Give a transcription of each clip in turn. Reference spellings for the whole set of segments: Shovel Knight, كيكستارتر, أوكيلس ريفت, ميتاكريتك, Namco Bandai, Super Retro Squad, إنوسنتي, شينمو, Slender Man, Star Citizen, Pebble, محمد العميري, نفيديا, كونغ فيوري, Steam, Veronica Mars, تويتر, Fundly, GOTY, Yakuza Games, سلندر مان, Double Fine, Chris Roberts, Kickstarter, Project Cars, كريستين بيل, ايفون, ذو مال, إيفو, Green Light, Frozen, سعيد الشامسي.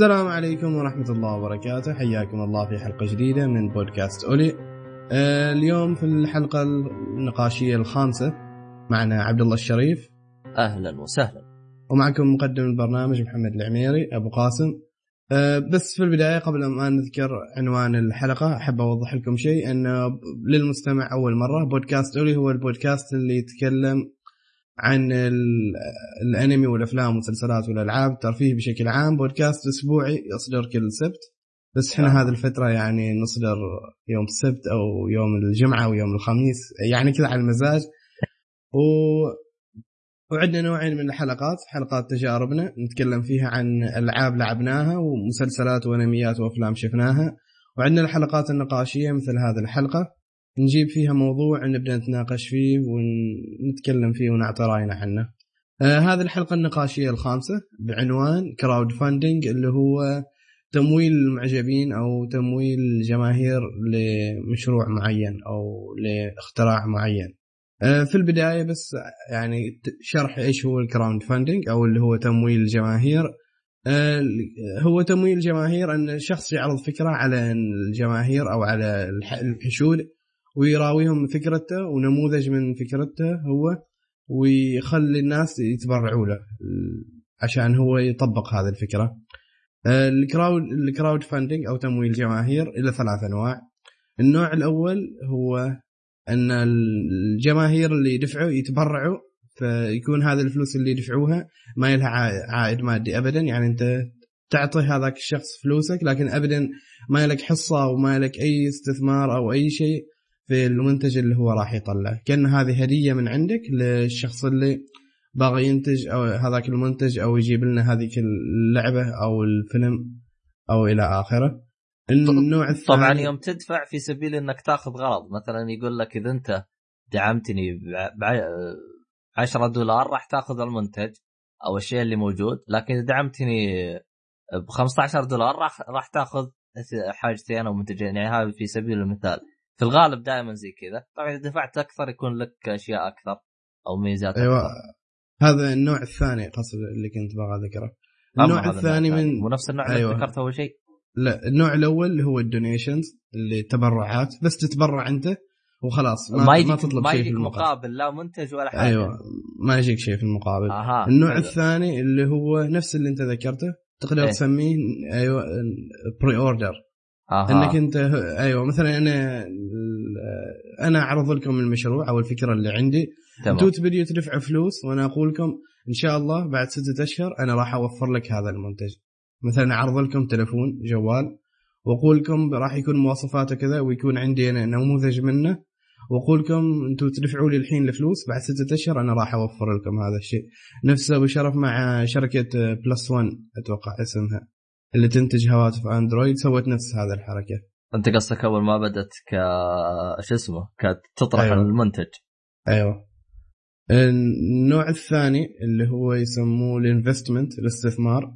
السلام عليكم ورحمة الله وبركاته، حياكم الله في حلقة جديدة من بودكاست أولي. اليوم في الحلقة النقاشية الخامسة معنا عبدالله الشريف. أهلا وسهلا. ومعكم مقدم البرنامج محمد العميري أبو قاسم. بس في البداية قبل أن نذكر عنوان الحلقة أحب أوضح لكم شيء، أن للمستمع أول مرة بودكاست أولي هو البودكاست اللي يتكلم عن الأنمي والأفلام والمسلسلات والألعاب الترفيه بشكل عام، بودكاست أسبوعي يصدر كل سبت. بس إحنا هذه الفترة يعني نصدر يوم السبت أو يوم الجمعة ويوم الخميس، يعني كذا على المزاج. وعندنا نوعين من الحلقات، حلقات تجاربنا نتكلم فيها عن ألعاب لعبناها ومسلسلات وأنميات وأفلام شفناها، وعندنا الحلقات النقاشية مثل هذه الحلقة نجيب فيها موضوع نبدأ نتناقش فيه ونتكلم فيه ونعطي رأينا عنه. هذه الحلقة النقاشية الخامسة بعنوان كراود فاندنج، اللي هو تمويل المعجبين أو تمويل الجماهير لمشروع معين أو لاختراع معين. في البداية بس يعني شرح إيش هو الكراود فاندنج أو اللي هو تمويل الجماهير. هو تمويل الجماهير أن شخص يعرض فكرة على الجماهير أو على الحشود ويراويهم فكرته ونموذج من فكرته هو، ويخلي الناس يتبرعوا له عشان هو يطبق هذه الفكرة. الكراود فاندنج أو تمويل الجماهير إلى ثلاث أنواع. النوع الأول هو أن الجماهير اللي يدفعوا يتبرعوا، فيكون هذه الفلوس اللي يدفعوها ما لها عائد مادي أبدا، يعني أنت تعطي هذاك الشخص فلوسك لكن أبدا ما لك حصة وما لك أي استثمار أو أي شيء في المنتج اللي هو راح يطلع، كأن هذه هدية من عندك للشخص اللي باغي ينتج أو هذاك المنتج أو يجيب لنا هذيك اللعبة أو الفيلم أو إلى آخره. النوع الثاني طبعا يوم تدفع في سبيل أنك تأخذ غرض، مثلا يقول لك إذا أنت دعمتني $10 راح تأخذ المنتج أو الشيء اللي موجود، لكن إذا دعمتني $15 راح تأخذ حاجتين أو منتجين، يعني هذا في سبيل المثال. في الغالب دائما زي كذا، طبعا إذا دفعت أكثر يكون لك أشياء أكثر أو ميزات أكثر. أيوة. هذا النوع الثاني قصد اللي كنت بغى ذكره. النوع الثاني من ونفس النوع اللي ذكرته أول شيء. لا، النوع الأول هو الدونيشنز اللي تبرعات، بس تتبرع أنت وخلاص ما تطلب شيء في المقابل، لا منتج ولا حاجة. أيوة، ما يجيك شيء في المقابل. النوع الثاني اللي هو نفس اللي أنت ذكرته، تقدر تسميه أيوة بري أوردر. انك انت ايوه مثلا انا اعرض لكم المشروع او الفكره اللي عندي، انتوا تبديوا تدفعوا فلوس وانا اقول لكم ان شاء الله بعد 6 أشهر انا راح اوفر لك هذا المنتج. مثلا اعرض لكم تلفون جوال واقول لكم راح يكون مواصفاته كذا ويكون عندي انا نموذج منه، واقول لكم انتوا تدفعوا لي الحين الفلوس بعد 6 أشهر انا راح اوفر لكم هذا الشيء. نفسه بشرف مع شركه بلس 1 اتوقع اسمها اللي تنتج هواتف اندرويد، سوت نفس هذا الحركة. انت قصدك اول ما بدت ايش اسمه تطرح أيوة. المنتج. ايوه. النوع الثاني اللي هو يسموه الانفستمنت، الاستثمار.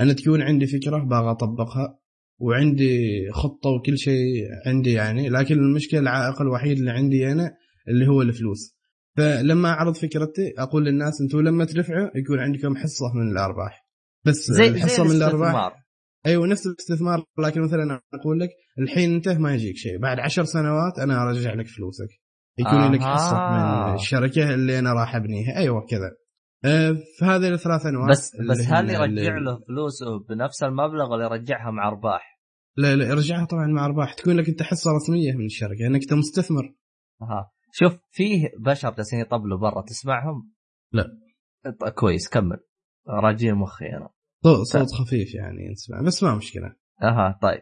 انا تكون عندي فكرة باغى اطبقها وعندي خطة وكل شيء عندي يعني، لكن المشكلة العائق الوحيد اللي عندي انا اللي هو الفلوس. فلما اعرض فكرتي اقول للناس انتوا لما تدفعوا يكون عندكم حصة من الارباح، بس الحصة من الارباح ايوه نفس الاستثمار، لكن مثلا اقول لك الحين انت ما يجيك شيء، بعد 10 سنوات انا ارجع لك فلوسك، يكون لك حصه من الشركه اللي انا راح ابنيها. ايوه كذا. فهذه الثلاث انواع. بس هل يرجع له فلوسه بنفس المبلغ ولا يرجعها مع ارباح؟ لا يرجعها طبعا مع ارباح، تكون لك انت حصه رسميه من الشركه انك انت مستثمر. شوف فيه بشر جالسين يطبلوا برا، تسمعهم؟ لا كويس كمل، راجين مخي انا صوت خفيف يعني نسمع بس ما مشكلة. طيب.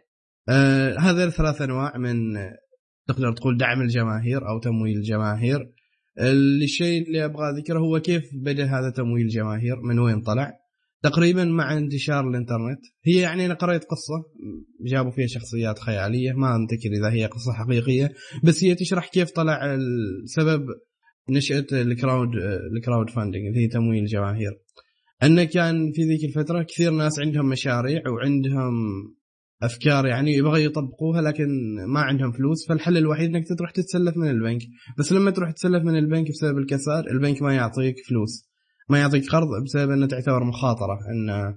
هذه الثلاث أنواع من تقدر تقول دعم الجماهير أو تمويل الجماهير. الشيء اللي أبغى ذكره هو كيف بدأ هذا تمويل الجماهير، من وين طلع. تقريبا مع انتشار الإنترنت، هي يعني أنا قرأت قصة جابوا فيها شخصيات خيالية، ما أنتكر إذا هي قصة حقيقية، بس هي تشرح كيف طلع السبب نشأة الكراود فاندنج اللي هي تمويل الجماهير. أنه كان في ذيك الفترة كثير ناس عندهم مشاريع وعندهم أفكار يعني يبغى يطبقوها لكن ما عندهم فلوس، فالحل الوحيد أنك تروح تتسلف من البنك. بس لما تروح تتسلف من البنك بسبب الكساد البنك ما يعطيك فلوس، ما يعطيك قرض بسبب أنه تعتبر مخاطرة، أنه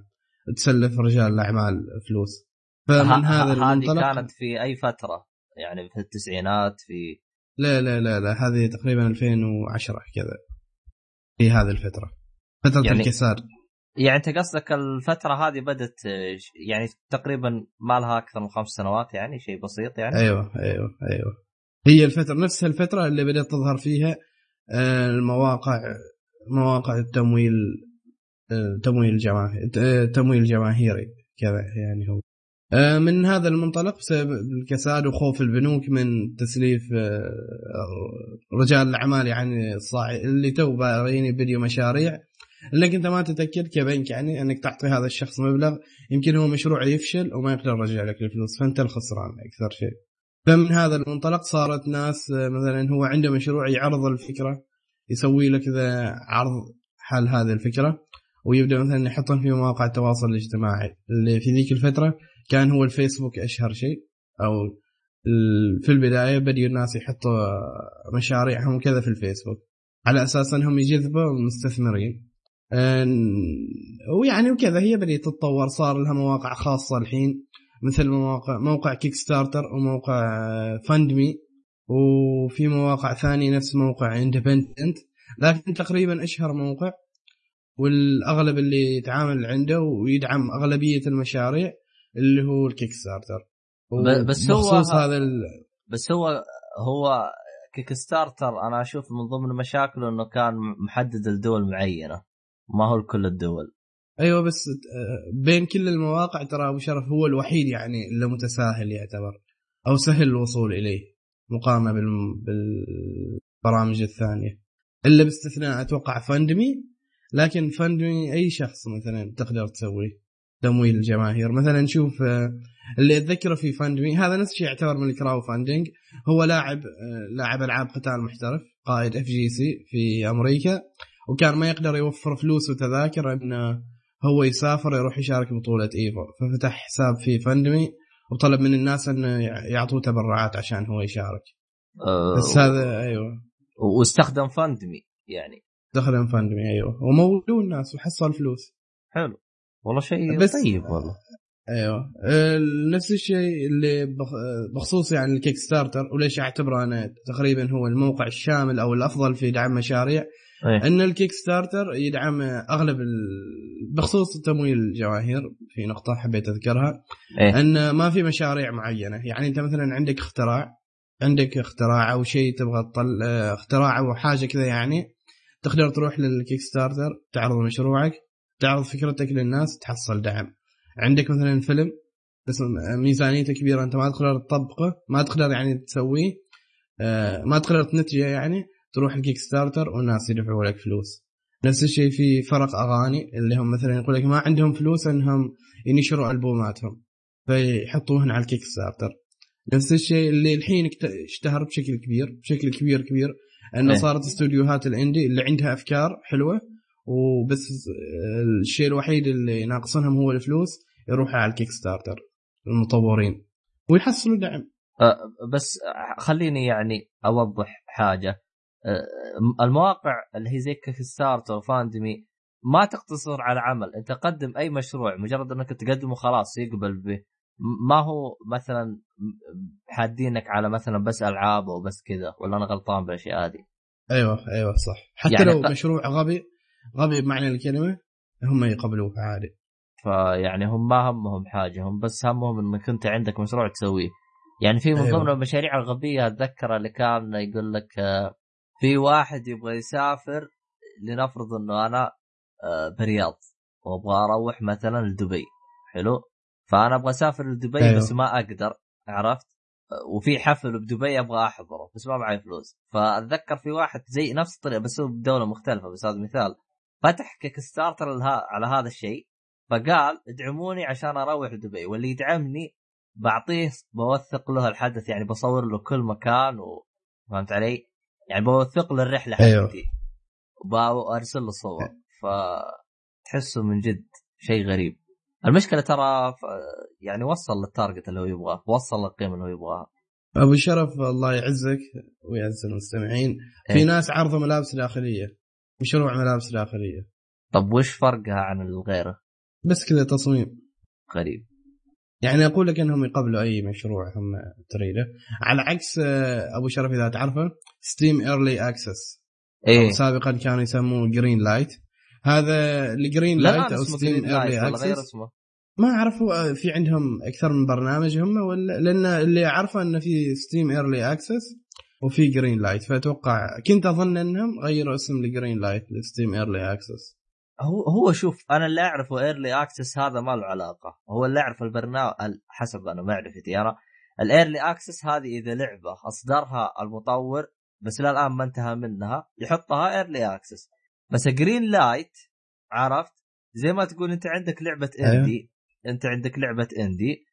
تسلف رجال الأعمال فلوس. فمن هذا المنطلق كانت في أي فترة يعني في التسعينات في لا لا لا لا هذه تقريبا 2010 كذا في هذه الفترة فترة يعني الكسار. يعني أنت قصدك الفترة هذه بدت يعني تقريبا ما لها أكثر من 5 سنوات يعني شيء بسيط يعني. أيوة هي الفترة نفسها الفترة اللي بدأت تظهر فيها مواقع التمويل الجماهيري كذا يعني. هو من هذا المنطلق بسبب الكساد وخوف البنوك من تسليف رجال الأعمال يعني الصاعد اللي تو باريني فيديو مشاريع لكن انت ما تتأكد كبنك يعني انك تعطي هذا الشخص مبلغ يمكن هو مشروع يفشل وما يقدر يرجع لك الفلوس فانت الخسران اكثر شيء. فمن هذا المنطلق صارت ناس مثلا هو عنده مشروع يعرض الفكرة يسوي لك كذا عرض حل هذه الفكرة ويبدأ مثلا يحطهم في مواقع التواصل الاجتماعي اللي في ذيك الفترة كان هو الفيسبوك أشهر شيء أو في البداية بدأوا الناس يحطوا مشاريعهم كذا في الفيسبوك على أساس أنهم يجذبوا المستثمرين ويعني وكذا هي بدأت تتطور صار لها مواقع خاصة الحين مثل موقع كيكستارتر وموقع فاندمي وفي مواقع ثانية نفس موقع اندبندنت لكن تقريبا أشهر موقع والأغلب اللي يتعامل عنده ويدعم أغلبية المشاريع اللي هو الكيكستارتر. بس هو كيكستارتر أنا أشوف من ضمن مشاكله أنه كان محدد لدول معينة ما هو لكل الدول. أيوة بس بين كل المواقع ترى أبو شرف هو الوحيد يعني اللي متساهل يعتبر أو سهل الوصول إليه مقارنة بالبرامج الثانية إلا باستثناء أتوقع فاندمي. لكن فاندمي أي شخص مثلا تقدر تسويه تمويل الجماهير مثلا شوف اللي أتذكره في فاندمي هذا نفس الشيء يعتبر من الكراو فاندينج. هو لاعب ألعاب قتال محترف قائد FGC في أمريكا وكان ما يقدر يوفر فلوس وتذاكر أنه هو يسافر يروح يشارك بطولة إيفو ففتح حساب في فاندمي وطلب من الناس أن يعطوه تبرعات عشان هو يشارك بس هذا أيوة واستخدم فاندمي يعني استخدم فاندمي أيوة ومولوا الناس وحصل فلوس حلو والله شيء طيب والله أيوة. نفس الشيء اللي بخصوص يعني الكيكستارتر وليش أعتبره أنا تقريبا هو الموقع الشامل أو الأفضل في دعم مشاريع أيه. أن الكيكستارتر يدعم أغلب بخصوص تمويل الجماهير في نقطة حبيت أذكرها أيه. أن ما في مشاريع معينة يعني أنت مثلا عندك اختراع أو شيء تبغى تطلع اختراع أو حاجة كذا يعني تقدر تروح للكيكستارتر تعرض مشروعك تعرض فكرتك للناس تحصل دعم. عندك مثلا فيلم بس ميزانيته كبيرة أنت ما تقدر تطبقه ما تقدر يعني تسويه ما تقدر تنتجه يعني تروح الكيكستارتر والناس يدفعوا لك فلوس. نفس الشيء في فرق أغاني اللي هم مثلا يقول لك ما عندهم فلوس أنهم ينشروا ألبوماتهم فيحطوهن على الكيكستارتر. نفس الشيء اللي الحين اشتهر بشكل كبير أنه صارت استوديوهات الإندي اللي عندها أفكار حلوة وبس الشيء الوحيد اللي ناقصنهم هو الفلوس يروحوا على الكيكستارتر المطورين ويحصلوا دعم. بس خليني يعني أوضح حاجة المواقع اللي هي زي كيكستارتر وفاندمي ما تقتصر على عمل أنت تقدم أي مشروع مجرد أنك تقدمه خلاص يقبل به ما هو مثلا حادينك على مثلا بس ألعاب أو بس كذا ولا أنا غلطان بالأشياء هذه؟ أيوة صح حتى يعني لو مشروع غبي بمعنى الكلمة هم يقبلوه عادي فيعني هم ما همهم حاجة هم بس همهم أنك أنت عندك مشروع تسويه يعني في من ضمن المشاريع الغبية أتذكر اللي كان يقول لك في واحد يبغى يسافر لنفرض أنه أنا برياض وأبغى أروح مثلا لدبي حلو فأنا أبغى أسافر لدبي أيوه. بس ما أقدر عرفت وفي حفل بدبي أبغى أحضره بس ما معي فلوس فأتذكر في واحد زي نفس الطريقة بس هو بدولة مختلفة بس هذا مثال فتح كيكستارتر على هذا الشيء فقال ادعموني عشان أروح لدبي واللي يدعمني بعطيه بوثق له الحدث يعني بصور له كل مكان فهمت علي؟ يعني بوثق له الرحلة حقتي وبأرسل له صور فتحسه من جد شيء غريب. المشكلة ترى يعني وصل للتارجت اللي هو يبغاه وصل للقيمة اللي هو يبغاها. أبو شرف الله يعزك ويعز المستمعين في ناس عرضوا ملابس داخلية مشروع ملابس داخلية طب وش فرقها عن الغيره؟ بس كذا تصميم غريب. يعني أقول لك أنهم يقبلوا أي مشروع هم تريده، على عكس أبو شرف إذا تعرفه Steam Early Access أو سابقا كانوا يسموه Green Light. هذا الجرين لايت أو Steam Early Access ما أعرفوا في عندهم أكثر من برنامج هم، ولا لأن اللي عارفه أنه في Steam Early Access وفي Green Light، فأتوقع كنت أظن أنهم غيروا اسم الجرين لايت لSteam Early Access. هو شوف أنا اللي أعرفه Early Access هذا ما له علاقة، هو اللي أعرف البرنامج حسب أنا معرفتي أنا Early Access هذه إذا لعبة أصدرها المطور بس لا الآن ما انتهى منها يحطها Early Access. بس Green Light عرفت زي ما تقول أنت عندك لعبة إندي، أنت عندك لعبة إندي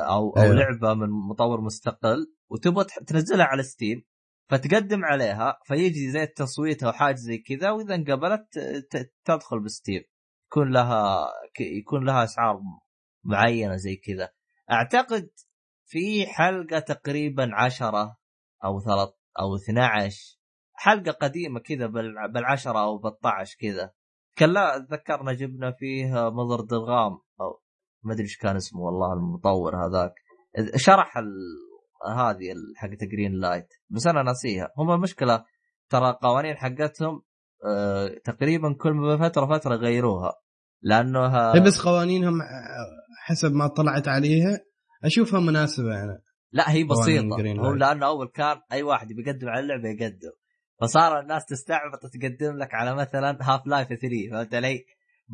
أو لعبة من مطور مستقل وتبغى تنزلها على ستيم، فتقدم عليها فيجي زي التصويت أو حاجة زي كذا، وإذا انقبلت تدخل بستيم يكون لها أسعار معينة زي كذا. أعتقد في حلقة تقريبا 10 أو 13 أو 12 حلقة قديمة كذا بال10 أو 12 كذا كلا أتذكرنا جبنا فيها مضر دلغام أو ما أدري إيش كان اسمه والله المطور هذاك، شرح هذه حقت جرين لايت بس أنا ناسيها. هم المشكلة ترى قوانين حقتهم تقريبا كل فترة غيروها لأنه بس قوانينهم حسب ما طلعت عليها أشوفها مناسبة أنا. لا هي بسيطة، هو لأنه أول كان أي واحد بيقدم على اللعبة يقدم، فصار الناس تستعب تقدم لك على مثلا Half-Life 3 فهمت علي،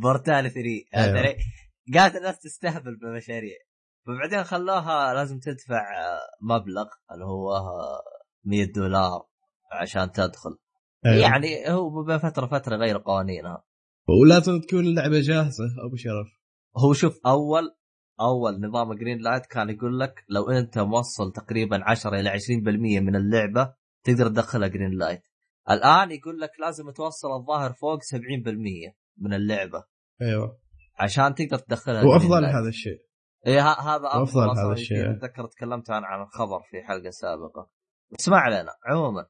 Portal 3 فهمت علي، قالت الناس تستهبل بمشاريع، فبعدين خلوها لازم تدفع مبلغ اللي هو $100 عشان تدخل. أيوة. يعني هو بفترة غير قوانينها ولازم تكون اللعبة جاهزة. أبو شرف هو شوف أول نظام جرين لايت كان يقول لك لو أنت موصل تقريبا 10 إلى 20% من اللعبة تقدر تدخلها جرين لايت، الآن يقول لك لازم توصل الظاهر فوق 70% من اللعبة. أيوة عشان تقدر تدخلها. وأفضل هذا الشيء إيه هذا أفضل هذا الشيء. أتذكر تكلمت عن الخبر في حلقة سابقة. اسمع لنا عموما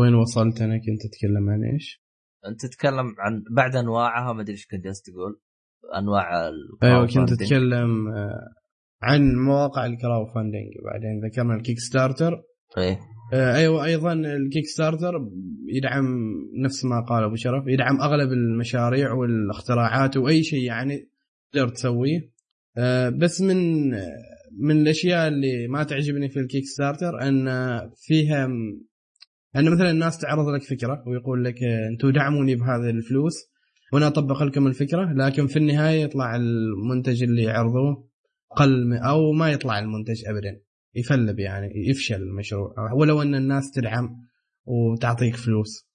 وين وصلت أنا، كنت تتكلم عن إيش؟ أنت تتكلم عن بعد أنواعها ما أدري إيش كنت تقول أنواع أيوة كنت تتكلم عن مواقع الكراو فاندينج، بعدين ذكرنا الكيكستارتر. أيوة أيضا الكيكستارتر يدعم نفس ما قال أبو شرف، يدعم أغلب المشاريع والاختراعات وأي شيء يعني تقدر تسويه. بس من الأشياء اللي ما تعجبني في الكيكستارتر أن فيها أن مثلا الناس تعرض لك فكرة ويقول لك أنتوا دعموني بهذه الفلوس وأنا أطبق لكم الفكرة، لكن في النهاية يطلع المنتج اللي عرضوه قل أو ما يطلع المنتج أبدا، يفلب يعني يفشل المشروع ولو أن الناس تدعم وتعطيك فلوس.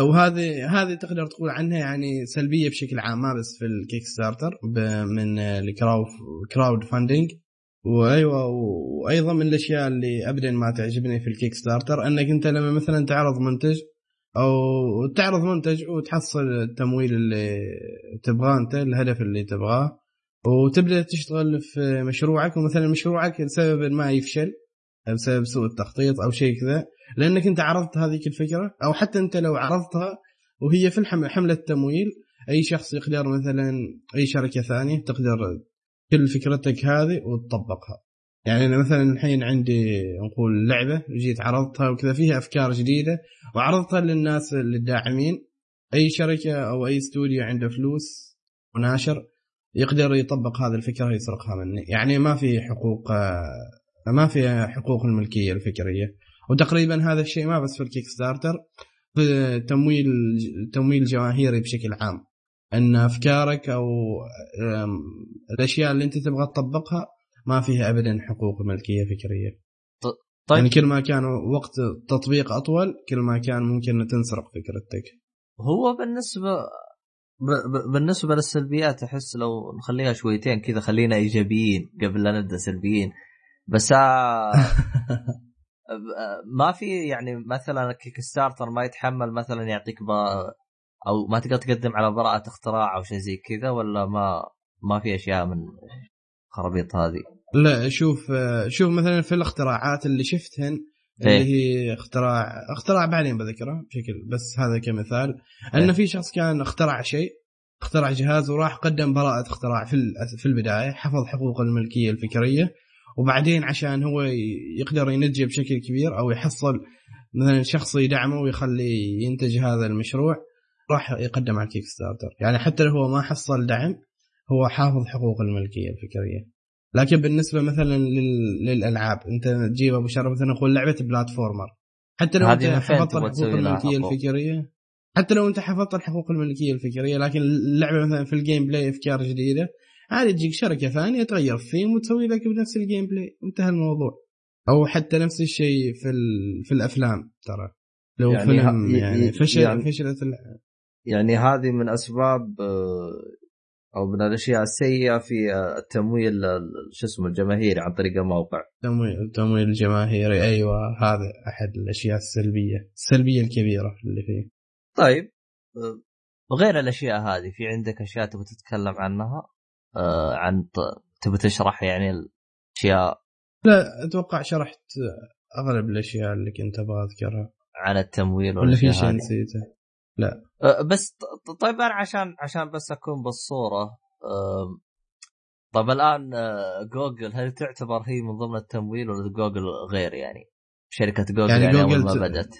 وهذه تقدر تقول عنها يعني سلبية بشكل عام، ما بس في الكيكستارتر من الكراود فاندينج. وأيوة وأيضا من الأشياء اللي أبدا ما تعجبني في الكيكستارتر أنك أنت لما مثلا تعرض منتج وتحصل التمويل اللي تبغاه أنت، الهدف اللي تبغاه، وتبدأ تشتغل في مشروعك ومثلا مشروعك بسبب ما يفشل بسبب سوء التخطيط أو شيء كذا، لأنك أنت عرضت هذيك الفكرة، أو حتى أنت لو عرضتها وهي في حملة التمويل أي شخص يقدر مثلا أي شركة ثانية تقدر كل فكرتك هذه وتطبقها. يعني أنا مثلا الحين عندي نقول لعبة وجيت عرضتها وكذا فيها أفكار جديدة وعرضتها للناس للداعمين، أي شركة أو أي استوديو عنده فلوس وناشر يقدر يطبق هذه الفكرة يسرقها مني، يعني ما في حقوق الملكية الفكرية. وتقريبا هذا الشيء ما بس في الكيكستارتر، في تمويل جماهيري بشكل عام، أن أفكارك أو الأشياء اللي أنت تبغى تطبقها ما فيها أبدا حقوق ملكية فكرية. طيب. يعني كل ما كان وقت تطبيق أطول كل ما كان ممكن تنسرق فكرتك. هو بالنسبة للسلبيات أحس لو نخليها شويتين كذا، خلينا إيجابيين قبل لا نبدأ سلبيين. بس ما في يعني مثلا الكيكستارتر ما يتحمل مثلا يعطيك أو ما تقدر تقدم على براءة اختراع أو شيء زي كذا، ولا ما في أشياء من خرابيط هذه؟ لا شوف مثلا في الاختراعات اللي شفتهن اللي هي اختراع بعدين بذكره بشكل بس هذا كمثال، أن في شخص كان اخترع شيء اخترع جهاز وراح قدم براءة اختراع في البداية، حفظ حقوق الملكية الفكرية، وبعدين عشان هو يقدر ينتج بشكل كبير أو يحصل مثلا شخص يدعمه ويخليه ينتج هذا المشروع، راح يقدم على كيكستارتر. يعني حتى لو هو ما حصل دعم هو حافظ حقوق الملكية الفكرية. لكن بالنسبة مثلا للألعاب، أنت تجيب أبو شرف مثلا يقول لعبة بلاتفورمر، حتى لو أنت حفظت الحقوق الملكية الفكرية، حتى لو أنت حفظت الحقوق الملكية الفكرية، لكن اللعبة مثلا في الجيم بلاي أفكار جديدة، عادي تجيك شركة ثانية تغير فيه وتسوي لك بنفس الجيم بلاي، انتهى الموضوع. أو حتى نفس الشيء في الأفلام، ترى لو يعني فيلم يعني فشلت يعني هذه من أسباب أو من الأشياء السيئة في التمويل شو اسمه الجماهيري عن طريق الموقع، التمويل الجماهيري. أيوة، هذا أحد الأشياء السلبية الكبيرة اللي فيه. طيب وغير الأشياء هذه، في عندك أشياء تبي تتكلم عنها؟ عن تبي تشرح يعني الأشياء؟ لا، أتوقع شرحت أغلب الأشياء اللي كنت أبغى أذكرها عن التمويل، ولا في شيء نسيته؟ لا بس طيب أنا عشان بس أكون بالصورة. طيب الآن جوجل هل تعتبر هي من ضمن التمويل ولا جوجل غير؟ يعني شركة جوجل يعني أول ما بدأت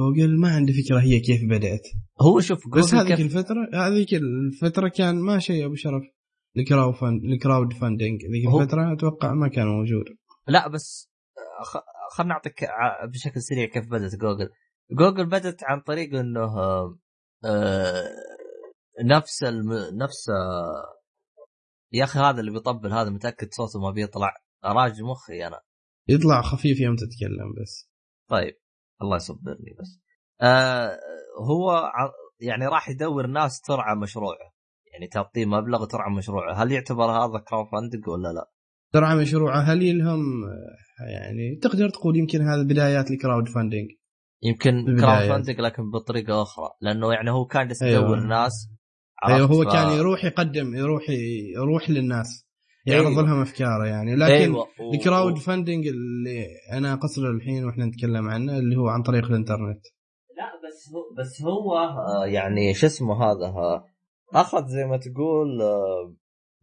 جوجل ما عندي فكرة هي كيف بدأت. هو شوف جوجل بس هذيك الفترة كان ما شيء أبو شرف الكراود فاندينج ذيك الفترة أتوقع ما كان موجود. لا بس خلنا نعطيك بشكل سريع كيف بدأت جوجل. جوجل بدت عن طريق انه نفس يا اخي هذا اللي بيطبل هذا متاكد صوته ما بيطلع، راجل مخي انا يطلع خفيف يوم تتكلم بس. طيب الله يصبرني بس. هو يعني راح يدور ناس ترعى مشروعه، يعني تعطيه مبلغ ترعى مشروعه. هل يعتبر هذا كراود فاندنج ولا لا؟ ترعى مشروعه، هل لهم يعني تقدر تقول يمكن هذا بدايات الكراود فاندنج، يمكن كراود فاندنج لكن بطريقة أخرى، لأنه يعني هو كان يدور ناس. أيوه هو كان يروح يقدم يروح للناس يعرض لهم أفكاره يعني. لكن الكراود فاندنج اللي أنا قصده الحين وإحنا نتكلم عنه اللي هو عن طريق الإنترنت. لا بس هو يعني شو اسمه هذا أخذ زي ما تقول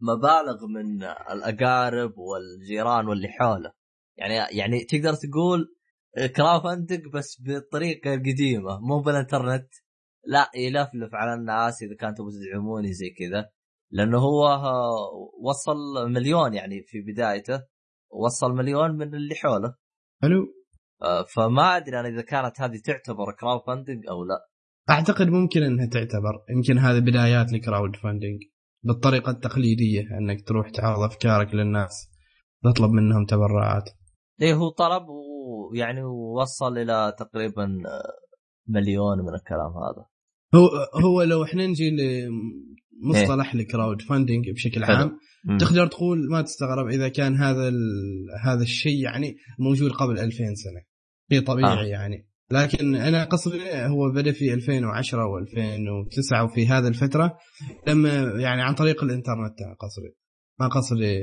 مبالغ من الأقارب والجيران واللي حوله، يعني تقدر تقول كراود فاندنج بس بالطريقة القديمة، مو بالإنترنت. لا يلفلف على الناس إذا كانتوا بتدعموني زي كذا، لأنه هو وصل 1,000,000 يعني في بدايته، وصل 1,000,000 من اللي حوله. حلو. فما أدري أنا إذا كانت هذه تعتبر كراود فاندنج أو لا. أعتقد ممكن أنها تعتبر، يمكن هذه بدايات الكراود فاندنج بالطريقة التقليدية، أنك تروح تعرض أفكارك للناس تطلب منهم تبرعات. إيه هو طلب يعني وصل إلى تقريبا 1,000,000 من الكلام هذا. هو لو إحنا نجي لمصطلح الكراود فاندنج بشكل عام، تقدر تقول ما تستغرب إذا كان هذا الشيء يعني موجود قبل 2000 سنة، في طبيعي يعني. لكن أنا قصدي هو بدأ في 2010 و2009 وفي هذا الفترة، لما يعني عن طريق الإنترنت. قصدي ما قصدي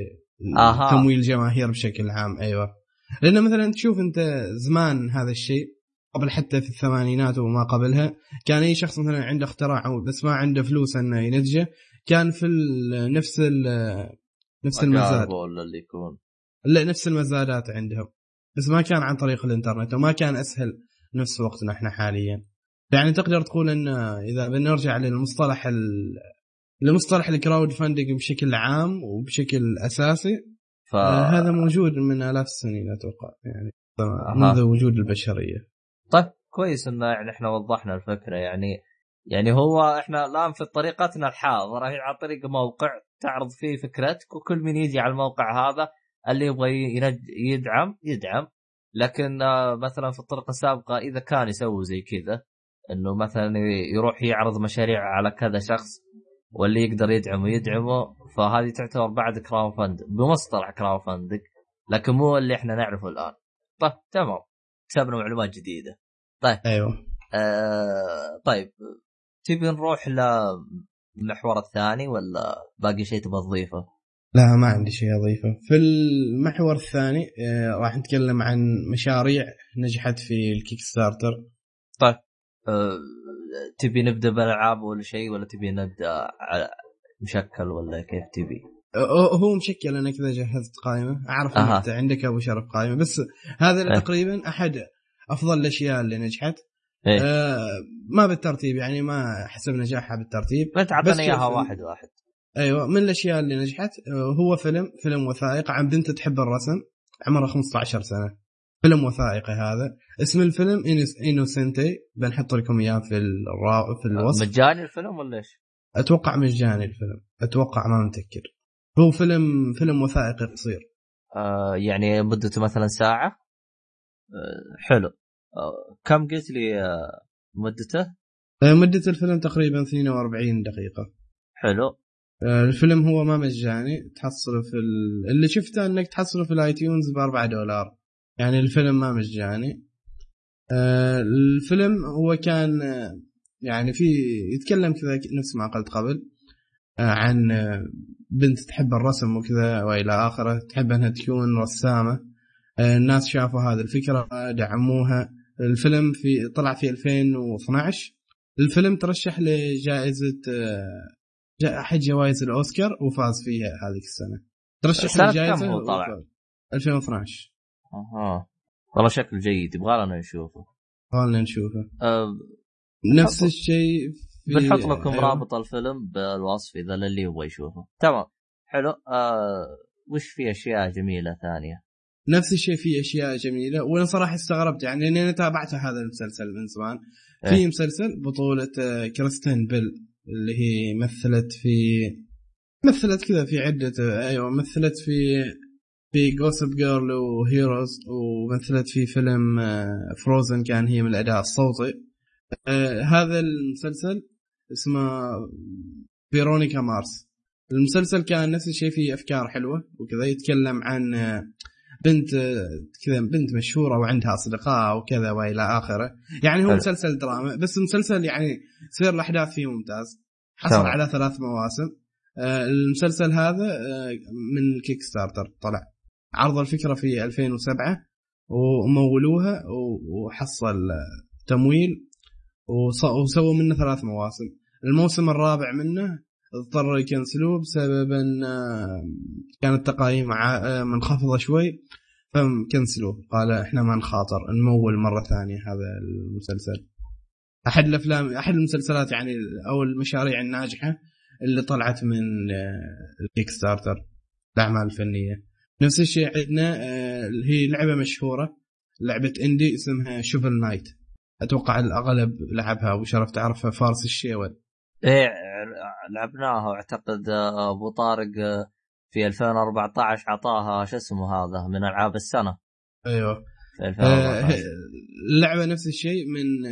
تمويل جماهير بشكل عام. أيوة، لأنه مثلا تشوف أنت زمان هذا الشيء قبل حتى في 1980s وما قبلها، كان أي شخص مثلا عنده اختراع أو بس ما عنده فلوس أنه ينتجه، كان في نفس المزاد اللي يكون لا نفس المزادات عندهم، بس ما كان عن طريق الإنترنت وما كان أسهل نفس وقتنا إحنا حاليا. يعني تقدر تقول أن إذا بنرجع لمصطلح الكراود فاندنج بشكل عام وبشكل أساسي، هذا موجود من آلاف السنين أتوقع، يعني منذ وجود البشرية. طيب كويس إن يعني إحنا وضحنا الفكرة. يعني هو إحنا الآن في طريقتنا الحاضرة هي على طريق موقع تعرض فيه فكرتك، وكل من يجي على الموقع هذا اللي يبغى يدعم. لكن مثلا في الطريقة السابقة إذا كان يسوي زي كذا، إنه مثلا يروح يعرض مشاريع على كذا شخص واللي يقدر يدعمه، فهذه تعتبر بعد كراود فاندنج بمصطلح كراود فاندنج، لكن مو اللي احنا نعرفه الآن. طيب تمام، كسبنا معلومات جديدة. طيب أيوة. طيب تبي نروح للمحور الثاني ولا باقي شيء تبغى تضيفه؟ لا ما عندي شيء أضيفه. في المحور الثاني راح نتكلم عن مشاريع نجحت في الكيكستارتر. طيب تبي نبدأ بالألعاب ولا شيء ولا تبي نبدأ مشكل ولا كيف تبي؟ هو مشكل. أنا كذا جهزت قائمة أعرف أنت عندك أبو شرف قائمة، بس هذا تقريبا أحد أفضل الأشياء اللي نجحت. إيه؟ ما بالترتيب يعني، ما حسب نجاحها بالترتيب، ما تعطينا اياها واحد واحد. ايوه من الاشياء اللي نجحت هو فيلم وثائقي عن بنت تحب الرسم عمرها 15 سنه. فيلم وثائقي هذا اسم الفيلم إنوسنتي، بنحط لكم اياه في الوصف. مجاني الفيلم ولا ايش؟ اتوقع مجاني الفيلم، اتوقع ما متذكر. هو فيلم وثائقي قصير يعني مدته مثلا ساعه. حلو. كم قلت لي مدته؟ مدة الفيلم تقريبا 42 دقيقة. حلو. الفيلم هو ما مجاني، تحصله في اللي شفته انك تحصله في الايتيونز ب$4. يعني الفيلم ما مجاني. الفيلم هو كان يعني في يتكلم كذا نفس ما قلت قبل عن بنت تحب الرسم وكذا والى اخره، تحب انها تكون رسامة. الناس شافوا هذه الفكرة دعموها. الفيلم طلع في 2012. الفيلم ترشح لجائزة أحد جوائز الأوسكار وفاز فيها هذه السنة. ترشح لجائزة 2012. أها والله شكل جيد، يبغى لنا نشوفه. خلنا نشوفه. نفس الشيء بنحط لكم رابط الفيلم بالوصف إذا اللي يبغى يشوفه. تمام حلو. وش في أشياء جميلة ثانية؟ نفس الشيء في أشياء جميلة، وأنا صراحة استغربت يعني أنا تابعت هذا المسلسل من زمان. في مسلسل بطولة كريستين بيل اللي هي مثلت كذا في عدة، أيوة مثلت في جوسب جيرل وهيروز، ومثلت في فيلم فروزن كان هي من الأداء الصوتي. هذا المسلسل اسمه فيرونيكا مارس. المسلسل كان نفس الشيء فيه أفكار حلوة وكذا، يتكلم عن بنت مشهورة وعندها أصدقاء وكذا وإلى آخره. يعني هو مسلسل دراما، بس مسلسل يعني سير الأحداث فيه ممتاز. حصل على 3 مواسم. المسلسل هذا من كيكستارتر، طلع عرض الفكرة في 2007 ومولوها وحصل تمويل وسووا منه 3 مواسم. الموسم الرابع منه اضطروا يكنسلوه بسبب أن كانت تقايم منخفضة شوي، فكنسلوه. قال إحنا ما نخاطر نمول مرة ثانية هذا المسلسل. أحد الأفلام، أحد المسلسلات يعني أو المشاريع الناجحة اللي طلعت من الكيكستارتر، الأعمال الفنية. نفس الشيء عندنا هي لعبة مشهورة، لعبة إندي اسمها شوفل نايت. أتوقع الأغلب لعبها وشرف تعرفها، فارس الشيوال. إيه لعبناها أعتقد أبو طارق في 2014 عطاها شو اسمه هذا من ألعاب السنة. أيوة. اللعبة نفس الشيء من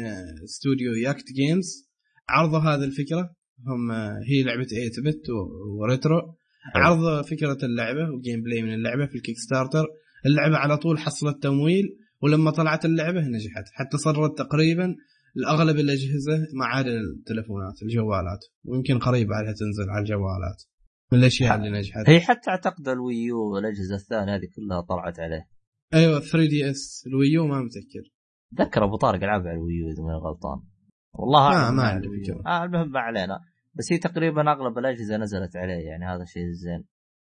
استوديو ياكت جيمز، عرضوا هذا الفكرة. هي لعبة 8-bit وريترو. عرضوا فكرة اللعبة وجيم بلاي من اللعبة في الكيكستارتر. اللعبة على طول حصلت تمويل، ولما طلعت اللعبة نجحت حتى صارت تقريبا الأغلب الأجهزة ما عاد التلفونات الجوالات، ويمكن قريب عليها تنزل على الجوالات. من الأشياء اللي نجحت هي حتى أعتقد الويو والأجهزة الثانية هذه كلها طلعت عليه. أيوة 3DS. الويو ما متذكر، ذكر أبو طارق لعب على الويو إذا ما غلطان والله. ما المهم ما علينا، بس هي تقريبا أغلب الأجهزة نزلت عليه، يعني هذا شيء زين.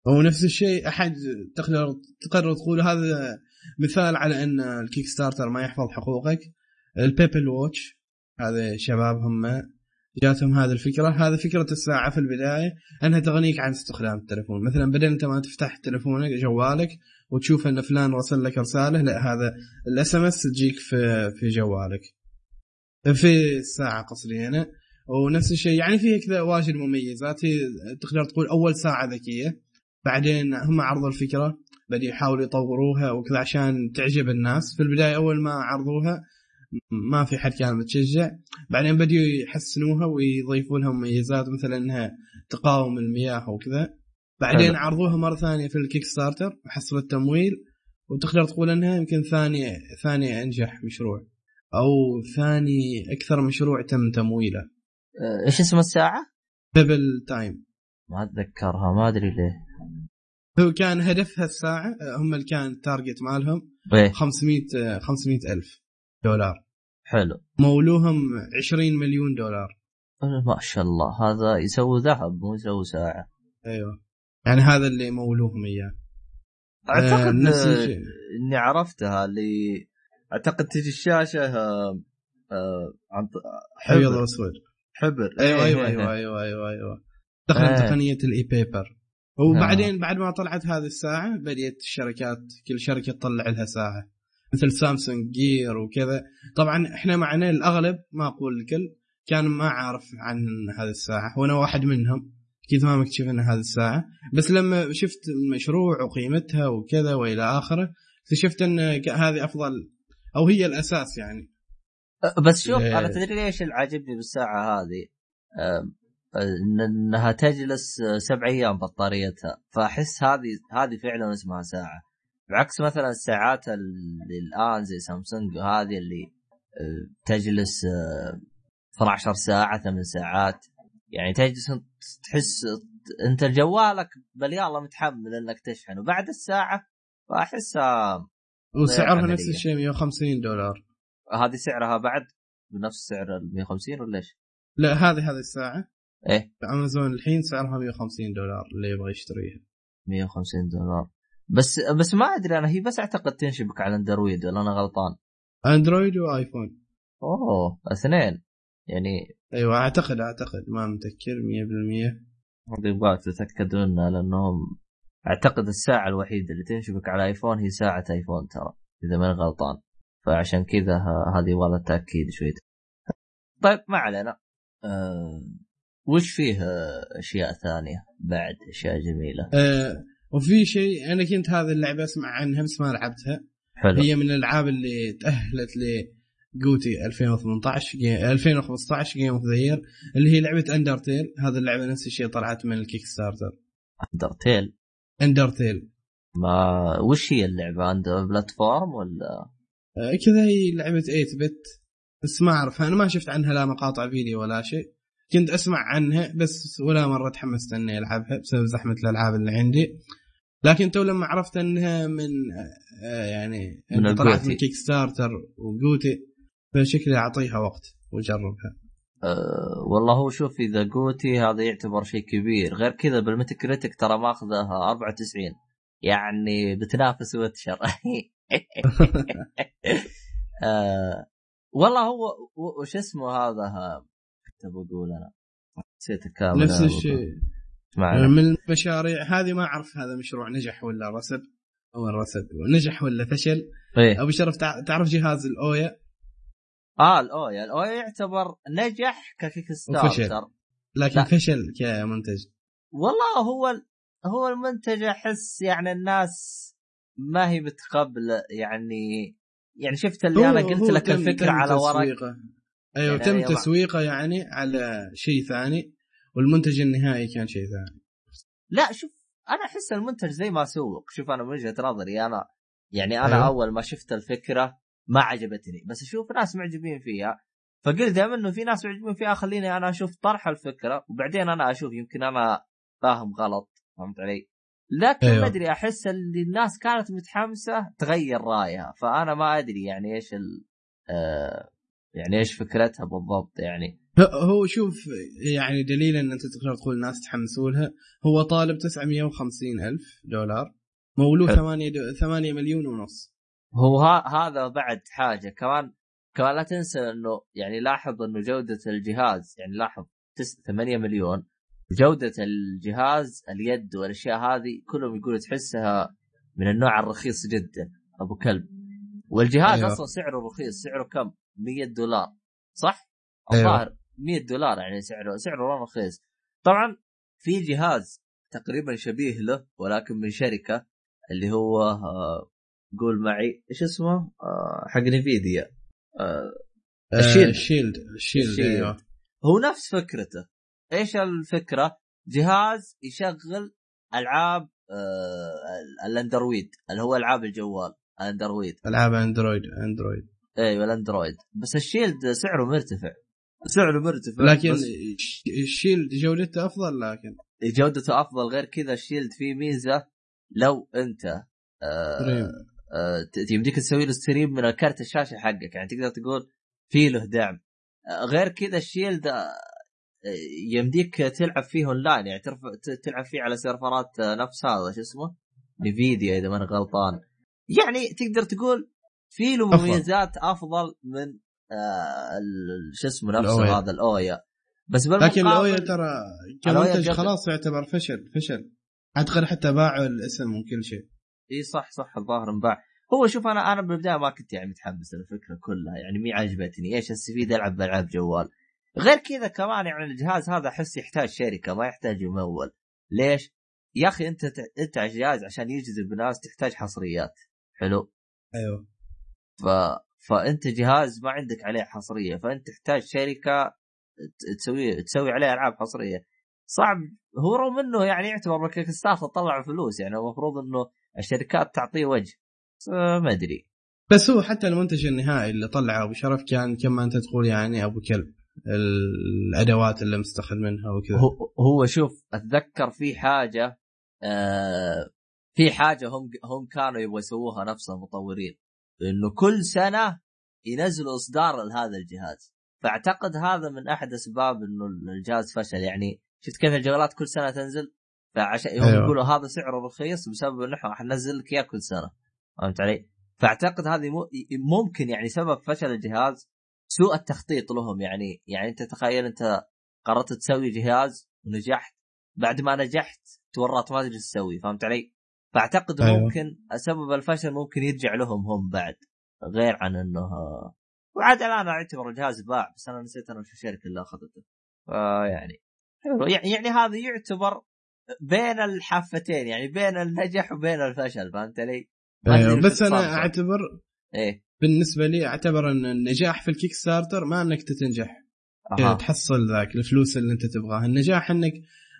ونفس الشيء أحد تقرر تقول هذا مثال على أن الكيكستارتر ما يحفظ حقوقك. البيبل ووتش هذا شباب هم جاتهم هذه الفكرة. هذا فكرة الساعة في البداية أنها تغنيك عن استخدام التلفون. مثلا بدل أنت ما تفتح تلفونك جوالك وتشوف أن فلان رسل لك رسالة، لا هذا الSMS تجيك في جوالك في الساعة قصريا. ونفس الشيء يعني فيها كذا واجد مميزات. هي تقدر تقول أول ساعة ذكية، بعدين هم عرضوا الفكرة بدأ يحاولوا يطوروها وكذا عشان تعجب الناس. في البداية أول ما عرضوها ما في حد كان متشجع، بعدين بدوا يحسنوها ويضيفوا لها مميزات مثل أنها تقاوم المياه وكذا. بعدين عرضوها مرة ثانية في الكيكستارتر وحصلت تمويل، وتقدر تقول أنها يمكن ثاني أنجح مشروع أو ثاني أكثر مشروع تم تمويله. إيش اسم الساعة؟ بيبل تايم. ما أتذكرها، ما أدري ليه. هو كان هدفها الساعة، هم اللي كان تارجت مالهم $500,000. حلو. مولوهم $20 مليون. ما شاء الله، هذا يسوي ذهب مو يسوي ساعة. أيوة يعني هذا اللي مولوهم إياه. أعتقد إني عرفتها اللي أعتقد تجي الشاشة عن حبر أسود حبر. أيوة. دخل تقنية الإي بيبر. وبعدين بعد ما طلعت هذه الساعة بدأت الشركات كل شركة تطلع لها ساعة، مثل سامسونج جير وكذا. طبعا إحنا معنا الأغلب، ما أقول الكل، كان ما عارف عن هذه الساعة، وأنا واحد منهم. كيف ما مكتشف أن هذه الساعة، بس لما شفت المشروع وقيمتها وكذا وإلى آخره اكتشفت أن هذه أفضل أو هي الأساس يعني. بس شوف أنا تدري ليش العاجبني بالساعة هذه، أنها تجلس 7 أيام بطاريتها، فأحس هذه فعلا اسمها ساعة، بعكس مثلا الساعات اللي الآن زي سامسونج هذه اللي تجلس 12 ساعة 8 ساعات يعني، تجلس تحس انت جوالك بل يلا متحمل انك تشحن. وبعد الساعة فأحسها وسعرها نفس الشيء $150. هذه سعرها بعد بنفس سعر $150 ولا ايش؟ لا هذه الساعة ايه امازون الحين سعرها $150 اللي يبغى يشتريها. $150 بس ما ادري انا، هي بس اعتقد تنشبك على اندرويد ولا انا غلطان؟ اندرويد وايفون. اوه اثنين يعني. ايوه اعتقد ما متذكر 100%. يبغى تتاكد لنا لانهم اعتقد الساعه الوحيده اللي تنشبك على ايفون هي ساعه ايفون ترى اذا ما غلطان، فعشان كذا هذه والله تاكيد شويه. طيب ما علينا. وش فيه اشياء ثانيه بعد، اشياء جميله. وفي شيء انا كنت هذه اللعبه اسمع عنها بس ما لعبتها. حلو. هي من الالعاب اللي تاهلت ل GOTY 2015 جيم اوف ذا يير، اللي هي لعبه اندرتيل. هذه اللعبه نفس الشيء طلعت من الكيكستارتر. اندرتيل ما وش هي اللعبه؟ عندها بلاتفورم ولا كذا؟ هي لعبه 8 بت، بس ما اعرف، انا ما شفت عنها لا مقاطع فيديو ولا شيء. كنت اسمع عنها بس ولا مره تحمست اني العبها بسبب زحمه الالعاب اللي عندي، لكن تو لما عرفت انها من طلعت من كيكستارتر وجوتي فشكلي أعطيها وقت وجربها. والله هو شوف إذا GOTY هذا يعتبر شيء كبير، غير كذا بالميتاكريتك ترى ماخذها 94 يعني بتنافس ويتشر. والله هو وش اسمه هذا كنت بقول أنا نسيت الكامل نفس الشيء من المشاريع هذه. ما أعرف هذا مشروع نجح ولا رسب، أو الرسب نجح ولا فشل. أبو شرف تعرف جهاز الأويا؟ الأويا يعتبر نجح ككيكستارتر لكن فشل كمنتج. والله هو المنتج أحس يعني الناس ما هي بتقبل يعني شفت اللي أنا قلت لك الفكرة على ورق. أيوة تم تسويقه يعني على شيء ثاني، والمنتج النهائي كان شيء ثاني. لا شوف أنا أحس المنتج زي ما سوق. شوف أنا من وجهة نظري أنا يعني أنا أيوة. أول ما شفت الفكرة ما عجبتني، بس أشوف ناس معجبين فيها، فقلت دائما إنه في ناس معجبين فيها خليني أنا أشوف طرح الفكرة وبعدين أنا أشوف يمكن أنا فاهم غلط. فهمت علي؟ لكن أيوة. ما أدري أحس اللي الناس كانت متحمسة تغير رأيها، فأنا ما أدري يعني إيش يعني إيش فكرتها بالضبط يعني. هو شوف يعني دليل إن أنت تقدر تقول الناس تحمسوا لها، هو طالب $950,000 مولوه 8.5 مليون. هو هذا بعد حاجة كمان لا تنسى انه يعني لاحظ انه جودة الجهاز يعني لاحظ 8 مليون، جودة الجهاز اليد والاشياء هذه كلهم يقولوا تحسها من النوع الرخيص جدا ابو كلب. والجهاز أيوة. اصلا سعره رخيص، سعره كم؟ $100 صح؟ الظاهر أيوة. $100 يعني سعره رخيص. طبعا في جهاز تقريبا شبيه له ولكن من شركة اللي هو قول معي ايش اسمه حق نفيديا الشيلد. أيوة. هو نفس فكرته. ايش الفكره؟ جهاز يشغل العاب الاندرويد اللي هو العاب الجوال الاندرويد، العاب اندرويد. ايوه الاندرويد، بس الشيلد سعره مرتفع لكن الشيلد جودته افضل. لكن جودته افضل، غير كذا الشيلد فيه ميزه لو انت يمديك تسوي له ستريم من كارت الشاشة حقك، يعني تقدر تقول في له دعم. غير كذا الشيلد يمديك تلعب فيه اونلاين، يعني تلعب فيه على سيرفرات نفس هذا شو اسمه نفيديا اذا ما انا غلطان، يعني تقدر تقول في له مميزات افضل من شو اسمه نفسه هذا الاويا. بس لكن الاويا ترى كمنتج خلاص يعتبر فشل، ادخل حتى باعوا الاسم وكل شيء. اي صح الظاهر انباع. هو شوف انا بالبدايه ما كنت يعني متحمس للفكره كلها، يعني مي عجبتني ايش السفيد العب بالعاب جوال. غير كذا كمان يعني الجهاز هذا احس يحتاج شركه، ما يحتاج ممول. ليش يا اخي انت على الجهاز عشان يجذب الناس تحتاج حصريات. حلو ايوه، فانت جهاز ما عندك عليه حصريه، فانت تحتاج شركه تسوي عليه العاب حصريه. صعب هو رغم انه يعني يعتبر كيكستارتر طلع فلوس، يعني المفروض انه الشركات تعطيه وجه، ما ادري. بس هو حتى المنتج النهائي اللي طلعه ابو شرف كان كما انت تقول يعني ابو كلب، الادوات اللي مستخدمينها وكذا. هو شوف اتذكر في حاجه هم كانوا يبغوا يسووها نفسهم مطورين، انه كل سنه ينزلوا اصدار لهذا الجهاز، فاعتقد هذا من احد اسباب انه الجهاز فشل. يعني شفت كيف الجوالات كل سنه تنزل، فعشان هم يقولوا هذا سعره رخيص بسبب انه احنا حننزل لك اياه كل سنه، فهمت علي؟ فاعتقد هذه ممكن يعني سبب فشل الجهاز سوء التخطيط لهم. يعني انت تخيل انت قررت تسوي جهاز ونجحت، بعد ما نجحت تورط ما تدري تسوي، فهمت علي؟ فاعتقد ممكن سبب الفشل ممكن يرجع لهم هم بعد، غير عن انه وعاد الان اعتبر الجهاز باع، بس انا نسيت انا شو الشركه اللي اخذته. فيعني يعني هذا يعتبر بين الحافتين، يعني بين النجاح وبين الفشل، فهمت علي؟ بس انا اعتبر ايه بالنسبه لي اعتبر ان النجاح في الكيك ستارتر ما انك تنجح تحصل ذاك الفلوس اللي انت تبغاها، النجاح انك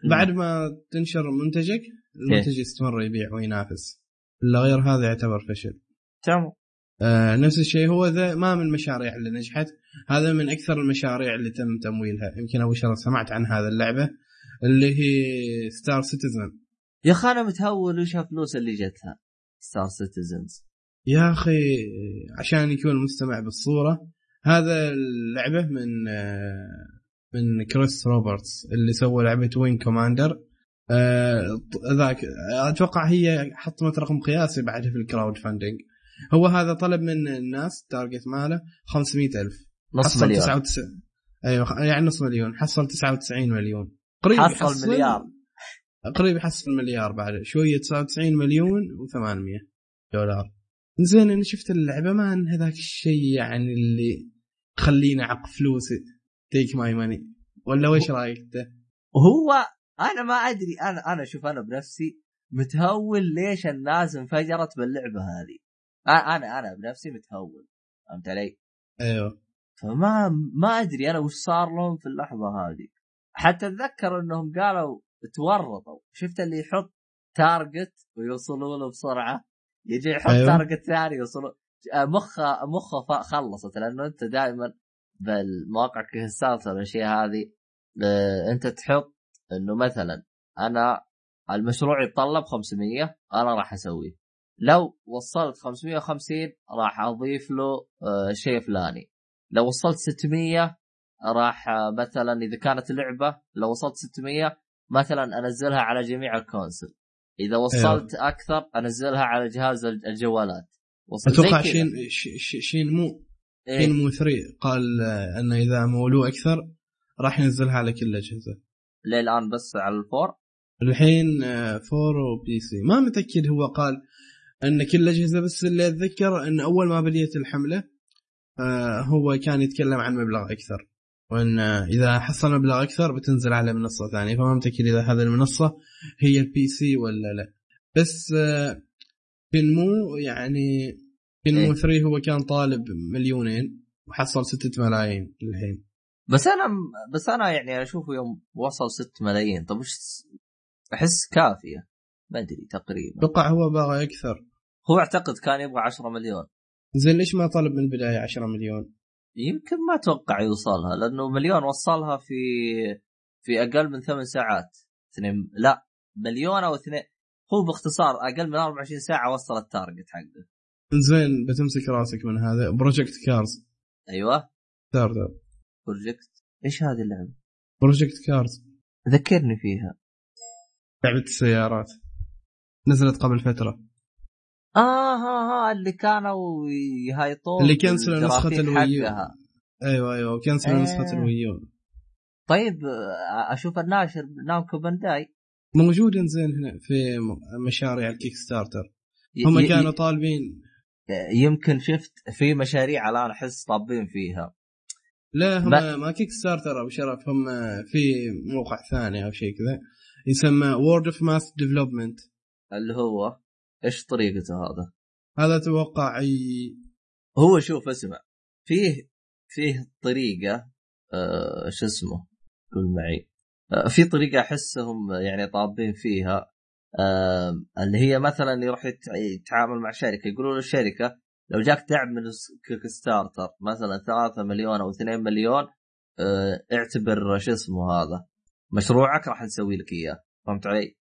بعد ما تنشر منتجك المنتج يستمر يبيع وينافس، الا غير هذا يعتبر فشل. تمام. نفس الشيء هو ذا ما من المشاريع اللي نجحت، هذا من اكثر المشاريع اللي تم تمويلها. يمكن اول شيء سمعت عن هذا اللعبه اللي هي ستار سيتيزن، يا اخي انا متهول وش هالفلوس اللي جتها ستار سيتيزنز يا أخي. عشان يكون المستمع بالصورة، هذا اللعبة من كريس روبرتس اللي سوى لعبة وين كوماندر. ذاك أتوقع هي حطمت رقم قياسي بعدها في الكراود فاندينج. هو هذا طلب من الناس تارجت ماله 500,000، حصل 99. أيوة يعني نص مليون، حصل 99 مليون، قريب حصل مليار، قريب حصل مليار بعد شوية، 99,800,000 دولار. زين انا شفت اللعبه ما ان هذاك الشيء يعني اللي خلينا عق فلوسي تيك ماي ماني، ولا وش رايك ده؟ هو انا ما ادري، انا شوف انا بنفسي متهول ليش الناس انفجرت باللعبه هذه. انا بنفسي متهول، فهمت علي؟ ايوه. فما ادري انا وش صار لهم في اللحظه هذه. حتى اتذكر انهم قالوا تورطوا، شفت اللي يحط تارجت ويوصلوا له بسرعه، يجي يحط تارجت ثاني يوصل مخه خلصت. لانه انت دائما بالمواقع كيكستارتر والاشياء هذه انت تحط انه مثلا انا المشروع يتطلب 500، انا راح اسويه، لو وصلت 550 راح اضيف له شيء فلاني، لو وصلت 600 راح مثلا اذا كانت لعبه لو وصلت 600 مثلا انزلها على جميع الكونسول، إذا وصلت أكثر أنزلها على جهاز الجوالات. أتوقع شين مو 3 قال أنه إذا مولوه أكثر راح ينزلها على كل الأجهزة. ليه الآن بس على الفور؟ الحين فور وبي سي ما متأكد. هو قال أن كل الأجهزة، بس اللي أتذكر أن أول ما بديت الحملة هو كان يتكلم عن مبلغ أكثر، وأن إذا حصل مبلغ أكثر بتنزل على منصة ثانية، فما متأكد إذا هذه المنصة هي البي سي ولا لا. بس بنمو 3 هو كان طالب 2 مليون وحصل 6 ملايين الحين. بس أنا يعني أشوفه يوم وصل 6 ملايين طب وش أحس كافية، ما أدري تقريبا بقى هو باغي أكثر. هو أعتقد كان يبغى 10 مليون. زين ليش ما طلب من البداية 10 مليون؟ يمكن ما توقع يوصلها، لأنه 1 مليون وصلها في أقل من 8 ساعات. 2 مليون أو 2، هو باختصار أقل من 24 ساعة وصل التارجت حقه. زين بتمسك راسك من هذا بروجكت كارز. أيوة ستاردر بروجكت ايش هذه اللعبه؟ بروجكت كارز ذكرني فيها، لعبه السيارات نزلت قبل فتره. اللي كانوا يهايطون، اللي كنسلوا نسخه الويو. ايوه كنسلوا نسخه الويو. طيب اشوف الناشر نامكو بانداي موجود زين هنا في مشاريع الكيكستارتر، هم كانوا طالبين. يمكن شفت في مشاريع الان احس طابين فيها. لا هم ما كيكستارتر ابو شرف، هم في موقع ثاني او شيء كذا يسمى World of Mass Development. اللي هو ايش طريقته هذا توقع هو شوف اسمع فيه طريقه شو اسمه قول معي، في طريقه احسهم يعني طابين فيها، اللي هي مثلا يروح يتعامل مع شركه، يقولوا للشركه لو جاك دعم من كيكستارتر مثلا 3 مليون او 2 مليون اعتبر شو اسمه هذا مشروعك راح نسوي لك اياه، فهمت علي؟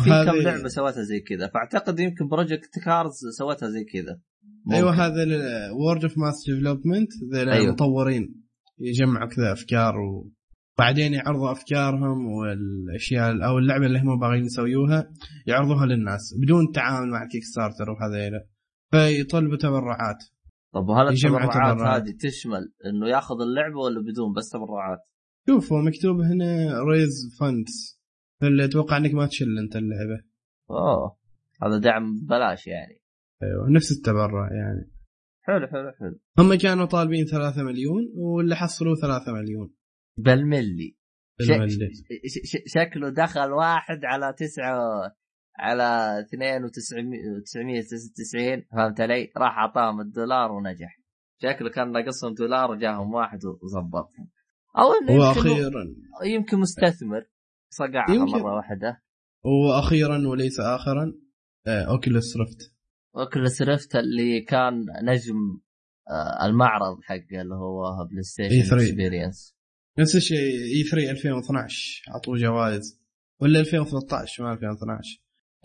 في كم لعبه سوتها زي كذا، فاعتقد يمكن بروجكت كارز سوتها زي كذا. ايوه هذا الورد اوف ماس ديفلوبمنت، ذي المطورين يجمعوا كذا افكار وبعدين يعرضوا افكارهم والاشياء او اللعبه اللي هم باغيين يسويوها يعرضوها للناس بدون تعامل مع كيك ستارتر وهذا، فيطلبوا تبرعات. طب وهل التبرعات هذه تشمل انه ياخذ اللعبه ولا بدون بس تبرعات؟ شوفوا مكتوب هنا ريز فاندز، اللي اتوقع انك ما تشل انت اللعبه. هذا دعم بلاش يعني. ايوه نفس التبرع يعني. حلو هم كانوا طالبين 3 مليون واللي حصلوا 3 مليون بالملي. شكله دخل واحد على 9 على 2,996، فهمت علي؟ راح اعطاهم الدولار ونجح، شكله كان ناقصهم دولار وجاهم واحد وظبطهم. او واخيرا يمكن مستثمر صقعها مرة واحدة. وأخيرا وليس آخرا أوكيلس ريفت. أوكيلس ريفت اللي كان نجم المعرض حقه اللي هو بلاي ستيشن اكسبيرينس، نفس الشيء E3 2012 عطوه جوائز، ولا 2013 ما 2012،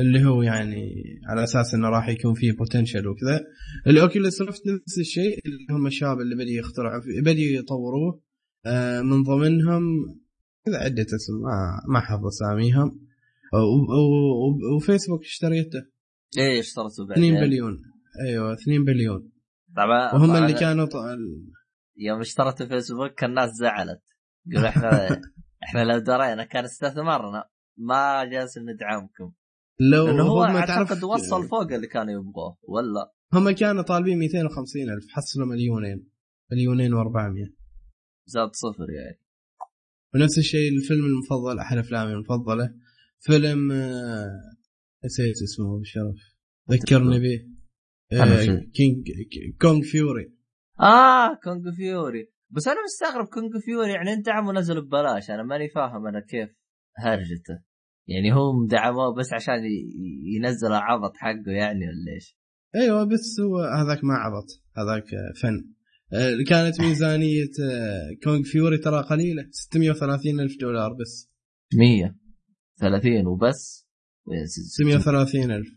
اللي هو يعني على أساس إنه راح يكون فيه بوتنشل وكذا. الأوكيلس ريفت نفس الشيء، اللي هم الشباب اللي بدي يخترعوا بدي يطوروه، من ضمنهم عدة اسم ما حفظ اساميهم. وفيسبوك اشتريته. ايه اشتريته بعد 2 بليون. ايوه 2 بليون طبعا. وهم اللي كانوا يوم اشتريت فيسبوك الناس زعلت، قالوا احنا لو درينا كان استثمرنا، ما جالس ندعمكم. لو هو اعتقد وصل فوق اللي كانوا يبغوه، ولا هم كانوا طالبين 250,000 حصلوا مليونين و400، زاد صفر يعني. ونفس الشيء الفيلم المفضل، أحد أفلامي المفضلة فيلم نسيت اسمه بالشرف، ذكرني به. كونغ فيوري. كونغ فيوري، بس أنا مستغرب كونغ فيوري يعني أنت عم ونزل ببلاش، أنا ماني فاهم أنا كيف هرجته يعني، هم دعموه بس عشان ينزل عبط حقه يعني ولا إيش؟ أيوة بس هو هذاك ما عبط، هذاك فن. كانت ميزانية كونغ فيوري ترى قليلة، 630,000 دولار بس. 130 وبس 630,000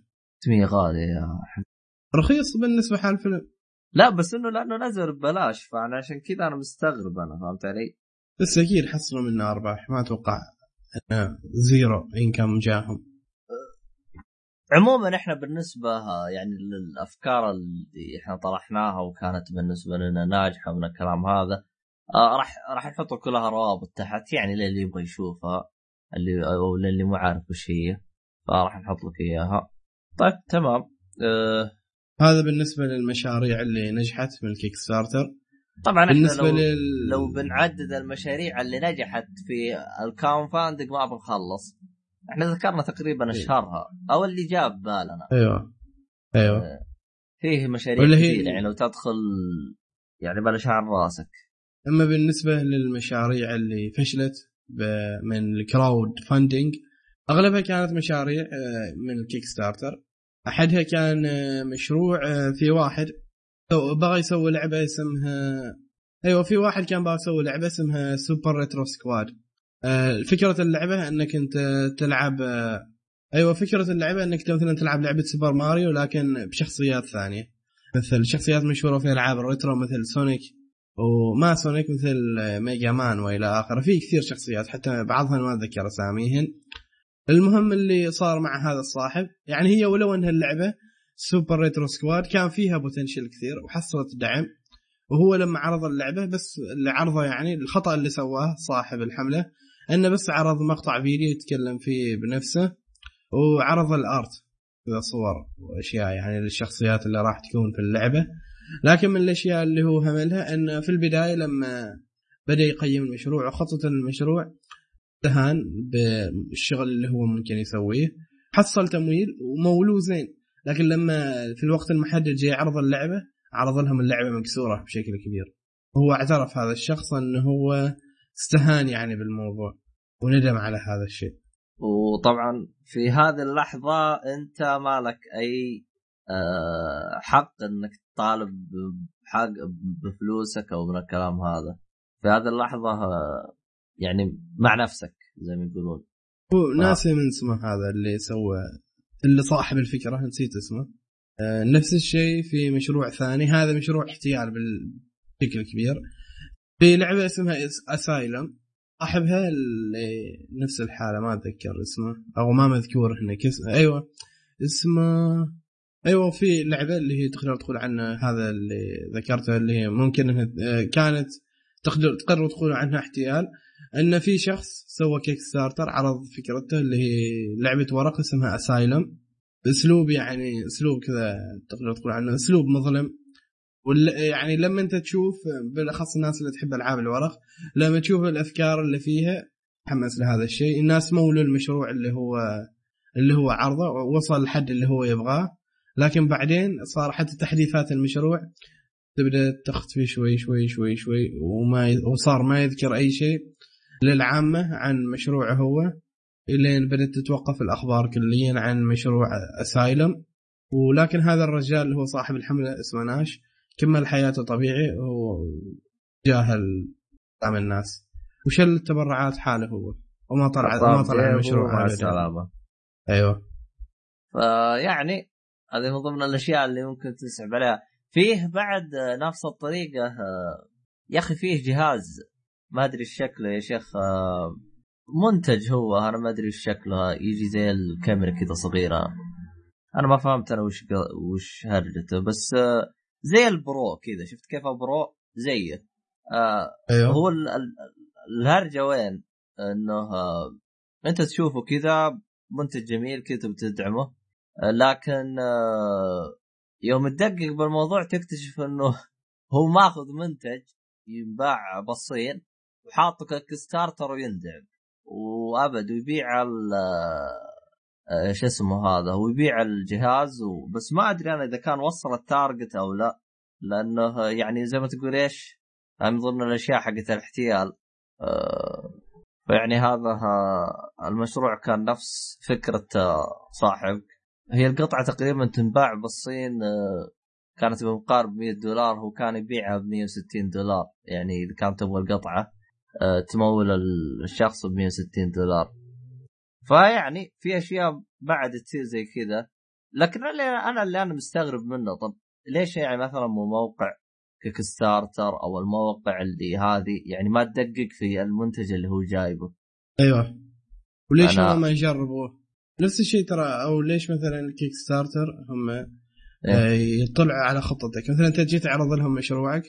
تمية غالي يا حبيبي، رخيص بالنسبة حال الفيلم. لا بس إنه لأنه نزل ببلاش، فأنا عشان كذا أنا مستغرب، أنا فهمت علي؟ بس أكيد حصلوا منه أرباح، ما أتوقع زيرو إن كان جاهم. عموما احنا بالنسبه يعني للافكار اللي احنا طرحناها وكانت بالنسبه لنا ناجحه من الكلام هذا، راح نحط كلها روابط تحت يعني، للي يبغى يشوفها اللي او للي مو عارف وش هي، فراح نحط لك اياها. طيب تمام. هذا بالنسبه للمشاريع اللي نجحت من الكيكستارتر. طبعا بالنسبه لو بنعدد المشاريع اللي نجحت في الكاونفاندنج ما بنخلص، احنا ذكرنا تقريبا اشهرها او اللي جاب بالنا. ايوه فيه مشاريع كثيره يعني لو تدخل يعني بلا شعر راسك. اما بالنسبه للمشاريع اللي فشلت من الكراود فاندنج، اغلبها كانت مشاريع من الكيكستارتر. احدها كان مشروع في واحد بغى يسوي لعبه اسمها سوبر ريترو سكواد. فكرة اللعبة انك انت تلعب مثلا تلعب لعبة سوبر ماريو لكن بشخصيات ثانية، مثل شخصيات مشهورة في العاب الريترو مثل سونيك وما سونيك مثل ميجا مان وإلى آخره. في كثير شخصيات حتى بعضها ما أتذكر أساميهن. المهم اللي صار مع هذا الصاحب يعني هي ولو أنها اللعبة سوبر ريترو سكواد كان فيها بوتنشل كثير وحصلت دعم، وهو لما عرض اللعبة بس اللي عرضه يعني الخطأ اللي سواه صاحب الحملة أنه بس عرض مقطع فيديو يتكلم فيه بنفسه وعرض الأرت صور وأشياء يعني للشخصيات اللي راح تكون في اللعبة. لكن من الأشياء اللي هو هملها أن في البداية لما بدأ يقيم المشروع وخطة المشروع دهان بالشغل اللي هو ممكن يسويه، حصل تمويل ومولوه زين، لكن لما في الوقت المحدد جاء عرض اللعبة عرض لهم اللعبة مكسورة بشكل كبير. هو اعترف هذا الشخص أنه هو استهان يعني بالموضوع وندم على هذا الشيء. وطبعا في هذه اللحظة أنت ما لك أي حق أنك تطالب بحق بفلوسك أو من الكلام هذا في هذه اللحظة، يعني مع نفسك زي ما يقولون. ناسي من اسمه هذا اللي سوى اللي صاحب الفكرة، نسيت اسمه. نفس الشيء في مشروع ثاني، هذا مشروع احتيال بالشكل كبير في لعبة اسمها أسايلم، صاحبها نفس الحالة ما أتذكر اسمه أو ما مذكور هنا أيوة اسمه أيوة. في لعبة اللي هي تقدر تقول عنها هذا اللي ذكرتها اللي هي ممكن أنها كانت تقدر تقول عنها احتيال، أن في شخص سوى كيكستارتر عرض فكرته اللي هي لعبة ورق اسمها أسايلم بأسلوب يعني أسلوب كذا تقدر تقول عنه أسلوب مظلم. يعني لما أنت تشوف بالأخص الناس اللي تحب ألعاب الورق لما تشوف الأفكار اللي فيها تحمس لهذا الشيء. الناس مولوا المشروع اللي هو عرضه ووصل لحد اللي هو يبغاه، لكن بعدين صار حتى تحديثات المشروع تبدأ تختفي شوي شوي شوي شوي وصار ما يذكر أي شيء للعامة عن مشروعه هو، إلين بدأت تتوقف الأخبار كليا عن مشروع أسايلم. ولكن هذا الرجال اللي هو صاحب الحملة اسمه ناش كمل حياته طبيعي وجاهل عام الناس وشل التبرعات حاله هو وما طلع المشروع هذا. أيوة يعني هذه من ضمن الأشياء اللي ممكن تسحب عليها. فيه بعد نفس الطريقة يا أخي فيه جهاز ما أدري الشكل يا شيخ، منتج هو أنا ما أدري شكلها يجي زي الكاميرا كده صغيرة، أنا ما فهمت أنا وش هرجته، بس زي البرو كده شفت كيف برو زيه. أيوه. هو الهرجة وين إنه أنت تشوفه كده منتج جميل كده بتدعمه، لكن يوم تدقق بالموضوع تكتشف إنه هو ماخذ منتج ينباع بالصين وحاطه ككستارتر ويندعم وابد ويبيع ايش اسمه هذا ويبيع الجهاز بس ما ادري انا اذا كان وصل التارجت او لا، لانه يعني زي ما تقول ايش من ضمن الاشياء حقت الاحتيال. فيعني هذا المشروع كان نفس فكرة صاحب، هي القطعة تقريبا تنباع بالصين كانت بمقارب $100 هو كان يبيعها $160، يعني اذا كانت تبغى القطعة تمول الشخص $160. فيعني في أشياء بعد تصير زي كذا، لكن أنا اللي مستغرب منه طب ليش يعني مثلا مو موقع كيكستارتر أو الموقع اللي هذه يعني ما تدقق في المنتج اللي هو جايبه. أيوة وليش ما يجربوه نفس الشيء ترى، أو ليش مثلا الكيكستارتر هم يطلعوا على خطتك، مثلا أنت جيت تعرض لهم مشروعك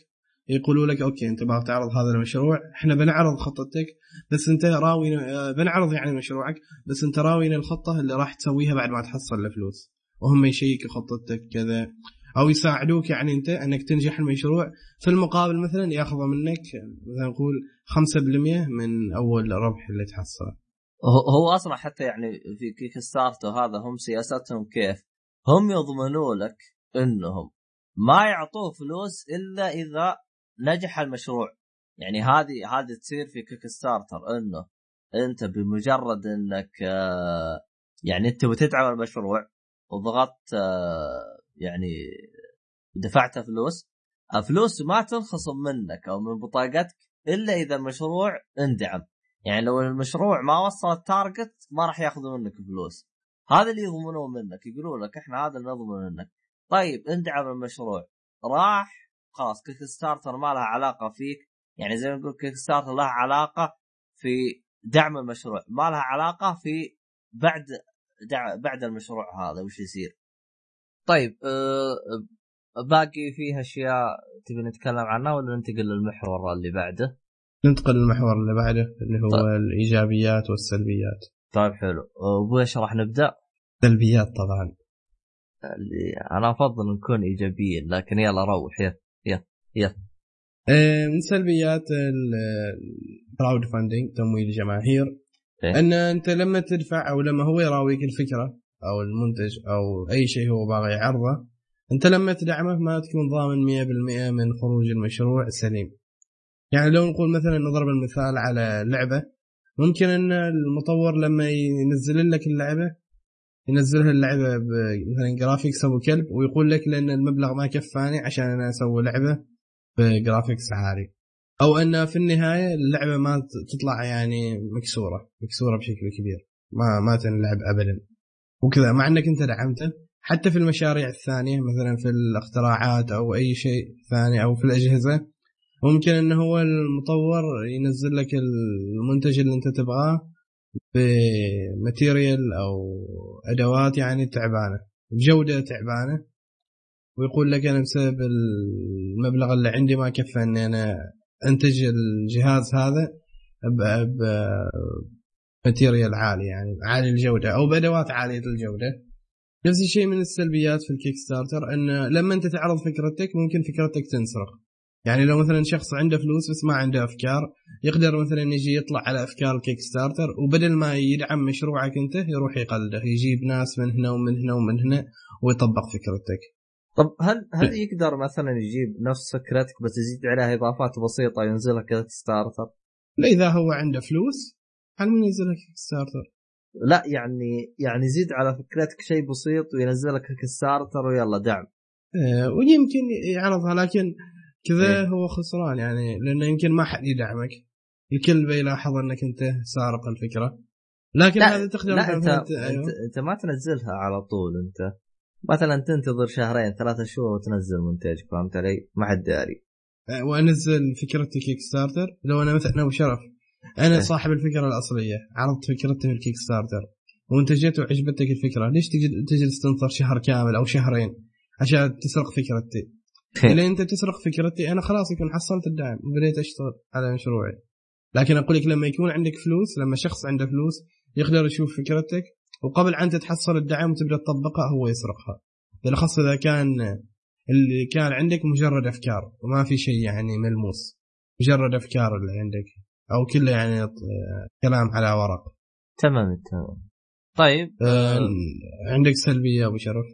يقولوا لك أوكي أنت باغي تعرض هذا المشروع إحنا بنعرض خطتك بس أنت راوي بنعرض يعني مشروعك بس أنت راوينا الخطة اللي راح تسويها بعد ما تحصل لفلوس، وهم يشيك خطتك كذا أو يساعدوك يعني أنت أنك تنجح المشروع. في المقابل مثلا يأخذ منك مثلا نقول 5% من أول ربح اللي تحصله. هو أصلا حتى يعني في كيكستارتر هذا هم سياستهم كيف هم يضمنوا لك إنهم ما يعطوه فلوس إلا إذا نجح المشروع. يعني هذه تصير في كيكستارتر انه انت بمجرد انك يعني انت بتدعم المشروع وضغطت يعني دفعت فلوس ما تنخصم منك او من بطاقتك الا اذا المشروع اندعم، يعني لو المشروع ما وصل التارجت ما راح ياخذوا منك فلوس. هذا اللي يضمنوه منك يقولوا لك احنا هذا اللي نضمن منك. طيب اندعم المشروع راح خلاص كيك ستارتر ما لها علاقه فيك، يعني زي ما نقول كيك ستارتر لها علاقه في دعم المشروع، ما لها علاقه في بعد المشروع هذا وش يصير. طيب باقي فيها اشياء تبي نتكلم عنها ولا ننتقل للمحور اللي بعده؟ ننتقل للمحور اللي بعده اللي هو طيب. الايجابيات والسلبيات. طيب حلو، وبايش راح نبدا؟ سلبيات طبعا، اللي انا افضل نكون ايجابيين، لكن يلا روح يلا. من سلبيات الكراود فاندنج تمويل الجماهير، ان انت لما تدفع او لما هو يراويك الفكره او المنتج او اي شيء هو باغي يعرضه، انت لما تدعمه ما تكون ضامن 100% من خروج المشروع سليم. يعني لو نقول مثلا نضرب المثال على لعبه، ممكن ان المطور لما ينزل لك اللعبه ينزلها اللعبه مثلا جرافيكس ابو كلب ويقول لك لان المبلغ ما كفاني عشان انا اسوي لعبه بجرافيكس عالي، او ان في النهايه اللعبه ما تطلع يعني مكسوره بشكل كبير، ما تنلعب ابدا وكذا، مع انك انت دعمته. حتى في المشاريع الثانيه مثلا في الاختراعات او اي شيء ثاني او في الاجهزه، ممكن انه هو المطور ينزل لك المنتج اللي انت تبغاه بماتيريال او ادوات يعني تعبانه بجوده تعبانه، ويقول لك انا بسبب المبلغ اللي عندي ما كفى اني انا انتج الجهاز هذا بماتيريال عالي يعني عالي الجوده او بادوات عاليه الجوده. نفس الشيء من السلبيات في الكيكستارتر، ان لما انت تعرض فكرتك ممكن فكرتك تنسرق. يعني لو مثلا شخص عنده فلوس بس ما عنده افكار، يقدر مثلا يجي يطلع على افكار الكيكستارتر وبدل ما يدعم مشروعك انت يروح يقلده، يجيب ناس من هنا ومن هنا ومن هنا ويطبق فكرتك. طب هل يقدر مثلا يجيب نفس فكرتك بس يزيد عليها اضافات بسيطه ينزلها كيكستارتر؟ لا، اذا هو عنده فلوس هل ينزلها كيكستارتر؟ لا، يعني زيد على فكرتك شيء بسيط وينزلك كيكستارتر ويلا دعم. ويمكن يعرضها، لكن كذا هو خسران يعني، لأنه يمكن ما حد يدعمك، الكل بيلاحظ أنك أنت سارق الفكرة. لكن هذا تقدر أنت ما تنزلها على طول، أنت مثلا تنتظر 2-3 شهور وتنزل منتجك، فهمت علي؟ ما حد داري. وأنزل فكرتي كيكستارتر، لو أنا مثلا وشرف أنا صاحب الفكرة الأصلية، عرضت فكرتي في الكيكستارتر وانتجت وعجبتك الفكرة، ليش تجلس تنتظر 1 شهر كامل أو 2 شهر عشان تسرق فكرتي؟ إذا أنت تسرق فكرتي أنا خلاص يكون حصلت الدعم وبديت أشتغل على مشروعي. لكن أقول لك لما يكون عندك فلوس، لما شخص عنده فلوس يقدر يشوف فكرتك وقبل أن تتحصل الدعم وتبدأ تطبقها هو يسرقها، بالأخص إذا كان اللي كان عندك مجرد أفكار وما في شيء يعني ملموس، مجرد أفكار اللي عندك أو كله يعني كلام على ورق. تمام. طيب عندك سلبية أبو شرف؟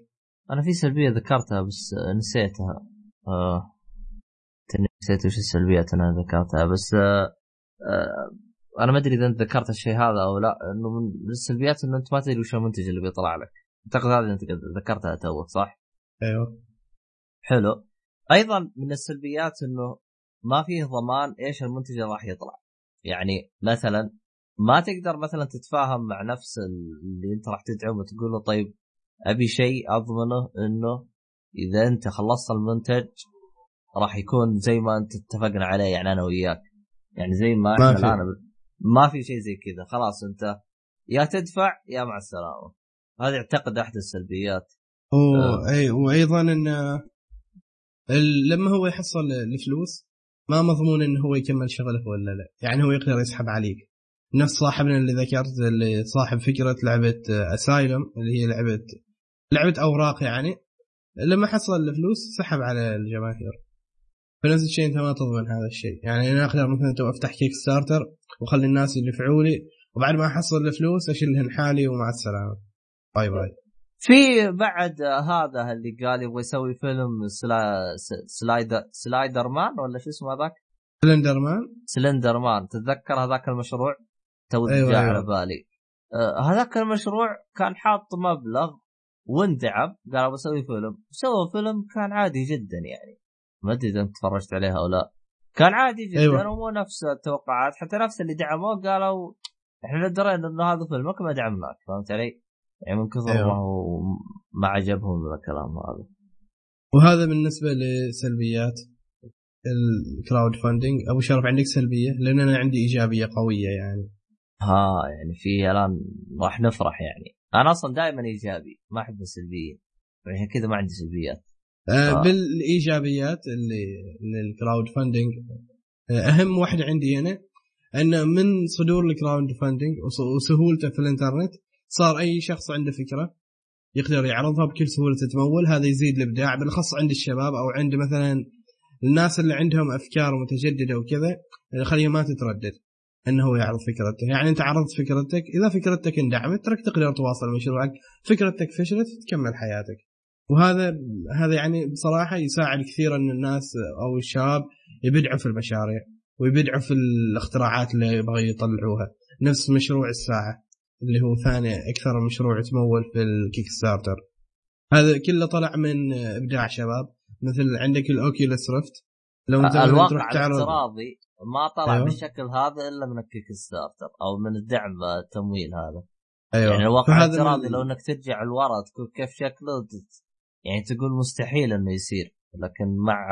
أنا في سلبية ذكرتها بس نسيتها. نسيت وش السلبيات أنا ذكرتها، بس أنا ما أدري إذا أنت ذكرت الشيء هذا أو لا. إنه من السلبيات إنه أنت ما تدري وش المنتج اللي بيطلع لك، أعتقد هذا أنت ذكرتها توه صح؟ أيوة. حلو. أيضا من السلبيات إنه ما فيه ضمان إيش المنتج اللي راح يطلع، يعني مثلا ما تقدر مثلا تتفاهم مع نفس اللي أنت راح تدعمه وتقول له طيب أبي شيء أضمنه إنه إذا أنت خلصت المنتج راح يكون زي ما أنت اتفقنا عليه، يعني أنا وياك، يعني زي ما ما في شيء زي كذا، خلاص أنت يا تدفع يا مع السلامة. هذا أعتقد أحد السلبيات. وأيضا أن لما هو يحصل الفلوس ما مضمون إنه هو يكمل شغله ولا لا، يعني هو يقدر يسحب عليك. نفس صاحبنا اللي ذكرت، اللي صاحب فكرة لعبة أسايلم اللي هي لعبة أوراق، يعني لما حصل الفلوس سحب على الجماهير. فنفس الشيء أنت ما تضمن هذا الشيء، يعني أنا أقدر مثلا أفتح كيكستارتر وأخلي الناس يدفعوا لي وبعد ما أحصل الفلوس أشيلهن حالي ومع السلامة، باي باي. في بعد هذا اللي قال يبغى يسوي فيلم سلايدر مان، ولا شو اسمه هذاك؟ سلندر مان، تتذكر هذاك المشروع؟ توجع أيوة. على بالي هذاك المشروع كان حاط مبلغ واندعم، قالوا بسوي فيلم، سووا فيلم كان عادي جدا، يعني ما أدري إذا تفرجت عليها أو لا، كان عادي جدا أيوة. ومو نفس التوقعات، حتى نفس اللي دعموه قالوا إحنا ندرينا إنه هذا فيلمك ما دعمناك، فهمت علي؟ يعني من كثر أيوة. ما عجبهم الكلام هذا. وهذا بالنسبة لسلبيات الكراود فاندنج. أبو شرف عندك سلبية؟ لأن أنا عندي إيجابية قوية يعني. ها يعني في الآن راح نفرح يعني. أنا أصلا دائما إيجابي ما أحب السلبية يعني كذا ما عندي سلبيات. بالإيجابيات اللي للكراود فاندنج أهم واحدة عندي أنا أن من صدور الكراود فاندنج وسهولته في الإنترنت صار أي شخص عنده فكرة يقدر يعرضها بكل سهولة تتمول. هذا يزيد الإبداع بالخاص عند الشباب أو عند مثلا الناس اللي عندهم أفكار متجددة وكذا خليه ما تتردد أنه يعرض فكرته. يعني أنت عرضت فكرتك إذا فكرتك اندعمت ترك تقدر تواصل مشروعك، فكرتك فشلت تكمل حياتك. وهذا يعني بصراحة يساعد كثيرا أن الناس أو الشباب يبدعوا في المشاريع ويبدعوا في الاختراعات اللي يبغوا يطلعوها. نفس مشروع الساعة اللي هو ثاني أكثر مشروع تمول في الكيكستارتر، هذا كله طلع من إبداع شباب. مثل عندك الأوكيولس ريفت لو انت الواقع الافتراضي ما طلع أيوة. بالشكل هذا إلا من الكيكستارتر أو من الدعم التمويل هذا أيوة. يعني الواقع الافتراضي لو أنك ترجع الورا تقول كيف شكله يعني تقول مستحيل أنه يصير، لكن مع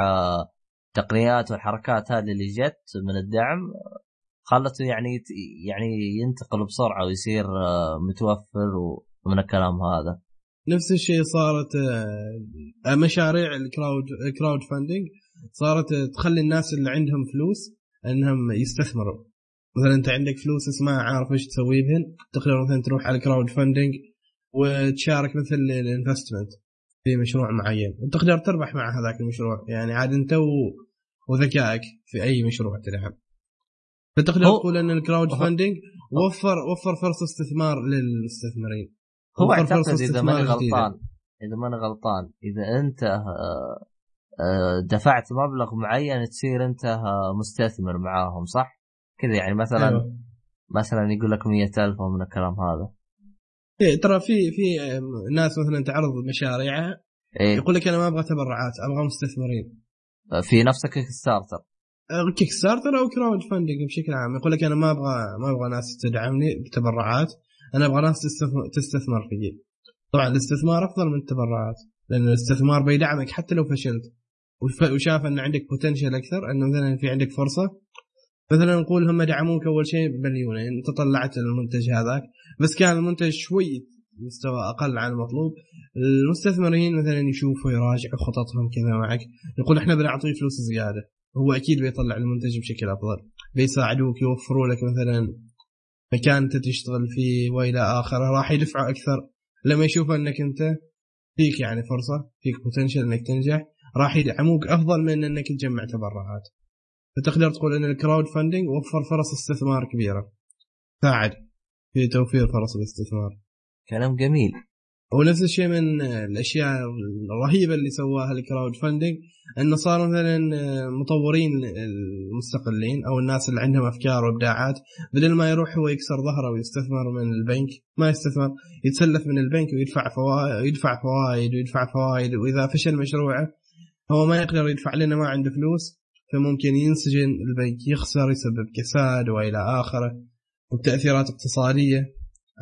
التقنيات والحركات هذه اللي جت من الدعم خلته يعني ينتقل بسرعة ويصير متوفر. ومن الكلام هذا نفس الشيء صارت مشاريع الكراود فاندنج صارت تخلي الناس اللي عندهم فلوس أنهم يستثمروا. مثلا أنت عندك فلوس اسمها عارف إيش تسوي بهن، تقدر مثلا تروح على الكراود فاندنج وتشارك مثل الانفستمنت في مشروع معين وتقدر تربح مع هذاك المشروع. يعني عاد أنت وذكائك في أي مشروع تلعب. فتقدر تقول أن الكراود فاندنج وفر فرص استثمار للمستثمرين. هو أعتقد إذا ماني غلطان إذا أنت دفعت مبلغ معين تصير أنت مستثمر معاهم صح كذا يعني مثلا أيوة. مثلا يقول لك 100,000 من الكلام هذا. إيه ترى في ناس مثلا تعرض مشاريعها إيه؟ يقول لك أنا ما أبغى تبرعات أبغى مستثمرين في نفسك كيكستارتر أو كراود فاندنج بشكل عام. يقول لك أنا ما أبغى ناس تدعمني بتبرعات، أنا أبغى ناس تستثمر فيه. طبعا الاستثمار أفضل من التبرعات لأن الاستثمار بيدعمك حتى لو فشلت وشاف أن عندك بوتنشل أكثر، أنه مثلا في عندك فرصة. مثلا نقول هم دعموك أول شيء بمليون، يعني أنت طلعت المنتج هذاك بس كان المنتج شوي مستوى أقل عن المطلوب. المستثمرين مثلا يشوفوا يراجعوا خططهم كذا معك، يقول إحنا بنعطيه فلوس زيادة، هو أكيد بيطلع المنتج بشكل أفضل، بيساعدوك يوفروا لك مثلا مكان تشتغل فيه وإلى آخره. راح يدفعوا أكثر لما يشوفوا أنك أنت فيك يعني فرصة فيك potential أنك تنجح، راح يدعموك أفضل من أنك تجمع تبرعات. فتقدر تقول أن الكراود فاندنج وفر فرص استثمار كبيرة، ساعد في توفير فرص الاستثمار. كلام جميل. ونفس الشيء من الأشياء الرهيبة اللي سواها الكراود فاندنج أنه صار مثلا مطورين المستقلين أو الناس اللي عندهم أفكار وإبداعات بدل ما يروح هو يكسر ظهره ويستثمر من البنك، ما يستثمر يتسلف من البنك ويدفع فوائد وإذا فشل مشروعه هو ما يقدر يدفع لأنه ما عنده فلوس، فممكن ينسجن البنك يخسر يسبب كساد وإلى آخره وتأثيرات اقتصادية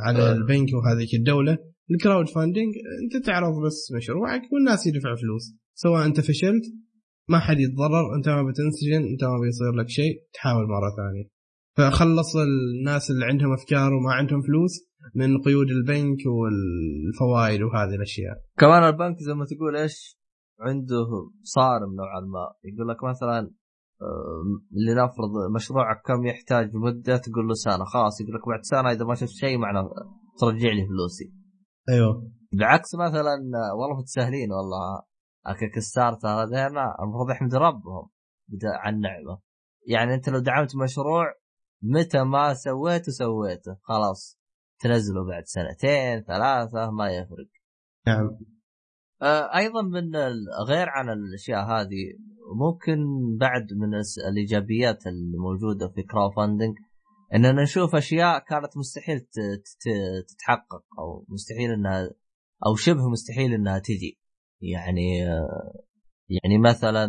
على البنك وهذه الدولة. الكراود فاندنج انت تعرض بس مشروعك والناس يدفعوا فلوس، سواء انت فشلت ما حد يتضرر، انت ما بتنسجن، انت ما بيصير لك شيء، تحاول مرة ثانية. فخلص الناس اللي عندهم افكار وما عندهم فلوس من قيود البنك والفوائد وهذه الاشياء. كمان البنك زي ما تقول ايش عنده صارم نوعا ما، يقول لك مثلا لنفرض مشروعك كم يحتاج مدة، تقول له سنة، خلاص يقول لك بعد سنة اذا ما شفت شيء معناه ترجع لي فلوسي. ايوه بالعكس مثلا والله متساهلين والله كيكستارتر هذينا المفروض يحمد ربهم عن نعمه. يعني انت لو دعمت مشروع متى ما سويته خلاص تنزله بعد سنتين ثلاثه ما يفرق. نعم. ايضا من غير عن الاشياء هذه ممكن بعد من الايجابيات اللي موجوده في كراود فاندنج أننا نشوف أشياء كانت مستحيل تتحقق أو مستحيل أنها أو شبه مستحيل أنها تجي. يعني مثلا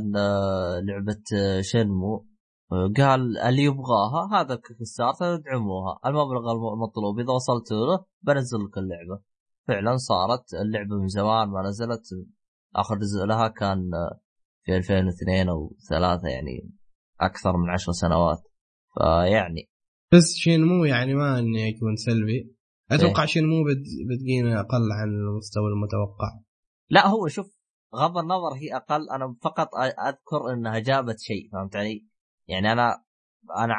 لعبة شنمو قال اللي يبغاها هذا الكيكستارتر ادعموها، المبلغ المطلوب إذا وصلت له بنزل لك اللعبة. فعلا صارت اللعبة من زمان ما نزلت، آخر جزء لها كان في 2002 أو 3 يعني أكثر من 10 سنوات. فيعني بس شينمو يعني ما أن يكون سلبي أتوقع شينمو بتجينا أقل عن المستوى المتوقع. لا هو شوف غض النظر هي أقل، أنا فقط أذكر أنها جابت شيء، فهمت علي؟ يعني أنا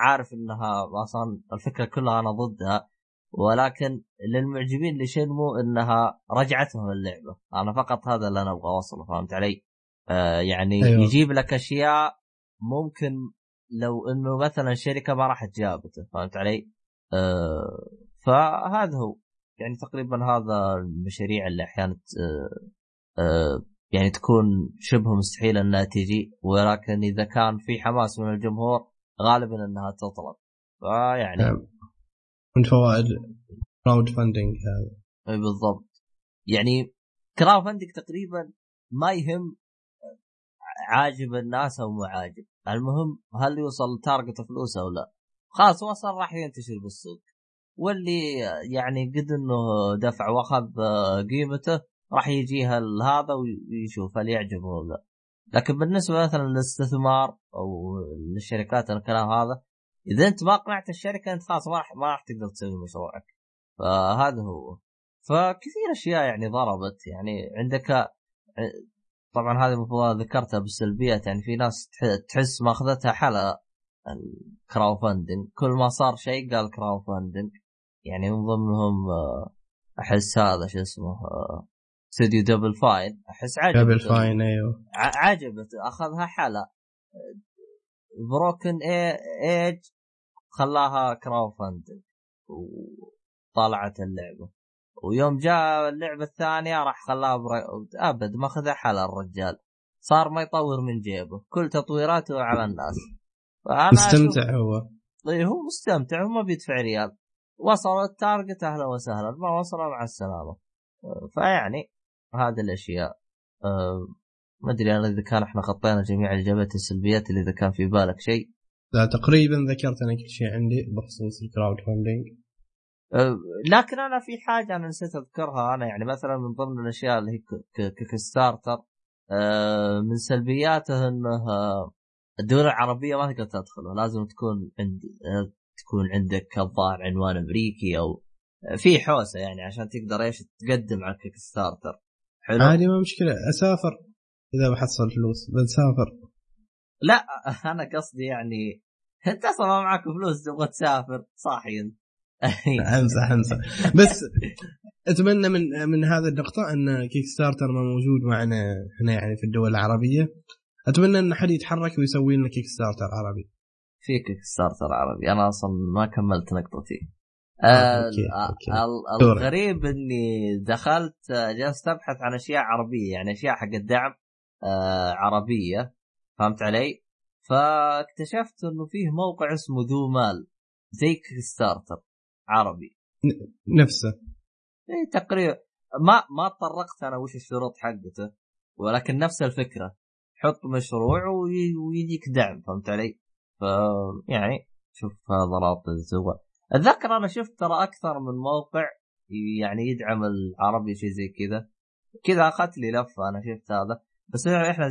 عارف أنها أصلا الفكرة كلها أنا ضدها، ولكن للمعجبين لشينمو أنها رجعتهم اللعبة، أنا فقط هذا اللي أنا أبغى أوصله، فهمت علي؟ يعني أيوة. يجيب لك أشياء ممكن لو أنه مثلا شركة ما راح تجابته، فهمت علي؟ فهذا هو يعني تقريبا هذا المشاريع اللي أحيانا يعني تكون شبه مستحيل أنها تجي، ولكن إذا كان في حماس من الجمهور غالبا أنها تطلب. فيعني من فوائد كراود فاندنج هذا بالضبط، يعني كراود فاندنج تقريبا ما يهم عاجب الناس أو مو عاجب، المهم هل يوصل تارجت فلوسه أو لا، خلاص وصل راح ينتشر بالسوق، واللي يعني قد أنه دفع واخذ قيمته راح يجيها هذا ويشوف هل يعجبه أو لا. لكن بالنسبة مثلا للاستثمار أو للشركات الكلام هذا، إذا أنت ما قنعت الشركة أنت خلاص ما راح تقدر تسوي مشروعك، فهذا هو. فكثير أشياء يعني ضربت، يعني عندك طبعا هذه المفروض ذكرتها بالسلبية، يعني في ناس تحس ما أخذتها حلقة الكراود فاندنج، كل ما صار شيء قال كراود فاندنج، يعني من ضمنهم أحس هذا شو اسمه استوديو دبل فاين، أحس عجبت دبل فاين، أيوه عجبت أخذها حالة، بروكن إيج خلاها كراود فاندنج وطلعت اللعبة، ويوم جاء اللعبة الثانية راح خلاها أبد ما أخذها حالة، الرجال صار ما يطور من جيبه، كل تطويراته على الناس. مستمتع هو مستمتع وما بيدفع ريال، وصل التارجت أهلا وسهلا، ما وصل مع السلامة. فيعني هذا الأشياء ما أدري أنا إذا كان إحنا خطينا جميع الإجابات السلبيات اللي إذا كان في بالك شيء. لا تقريبا ذكرت أنا كل شيء عندي بخصوص الكراود فاندينج، لكن أنا في حاجة أنا نسيت أذكرها. أنا يعني مثلا من ضمن الأشياء اللي هي كيكستارتر من سلبياته أنه الدول العربية ما تقدر تدخله، لازم تكون عندك الظاهر عنوان أمريكي أو في حوسه يعني عشان تقدر ايش تقدم على كيكستارتر. حلو عادي ما مشكله، اسافر اذا بحصل فلوس بنسافر. لا انا قصدي يعني انت اصلا ما معك فلوس تبغى تسافر صاحي. امزح بس اتمنى من هذا النقطه ان كيكستارتر ما موجود معنا هنا يعني في الدول العربيه، اتمنى ان حد يتحرك ويسوي لنا كيكستارتر عربي. في كيكستارتر عربي انا اصلا ما كملت نقطتي. أوكي. الغريب اني دخلت جلست ابحث عن اشياء عربيه، يعني اشياء حق الدعم عربيه، فهمت علي؟ فاكتشفت انه فيه موقع اسمه ذو مال زي كيكستارتر عربي نفسه تقريبا، ما تطرقت انا وش الشروط حقته، ولكن نفس الفكره، حط مشروع ويجيك دعم، فهمت علي؟ يعني شوف ضربات الزواج. أتذكر أنا شفت ترى أكثر من موقع يعني يدعم العربي شيء زي كذا أخذت لي لفة. أنا شفت هذا بس إحنا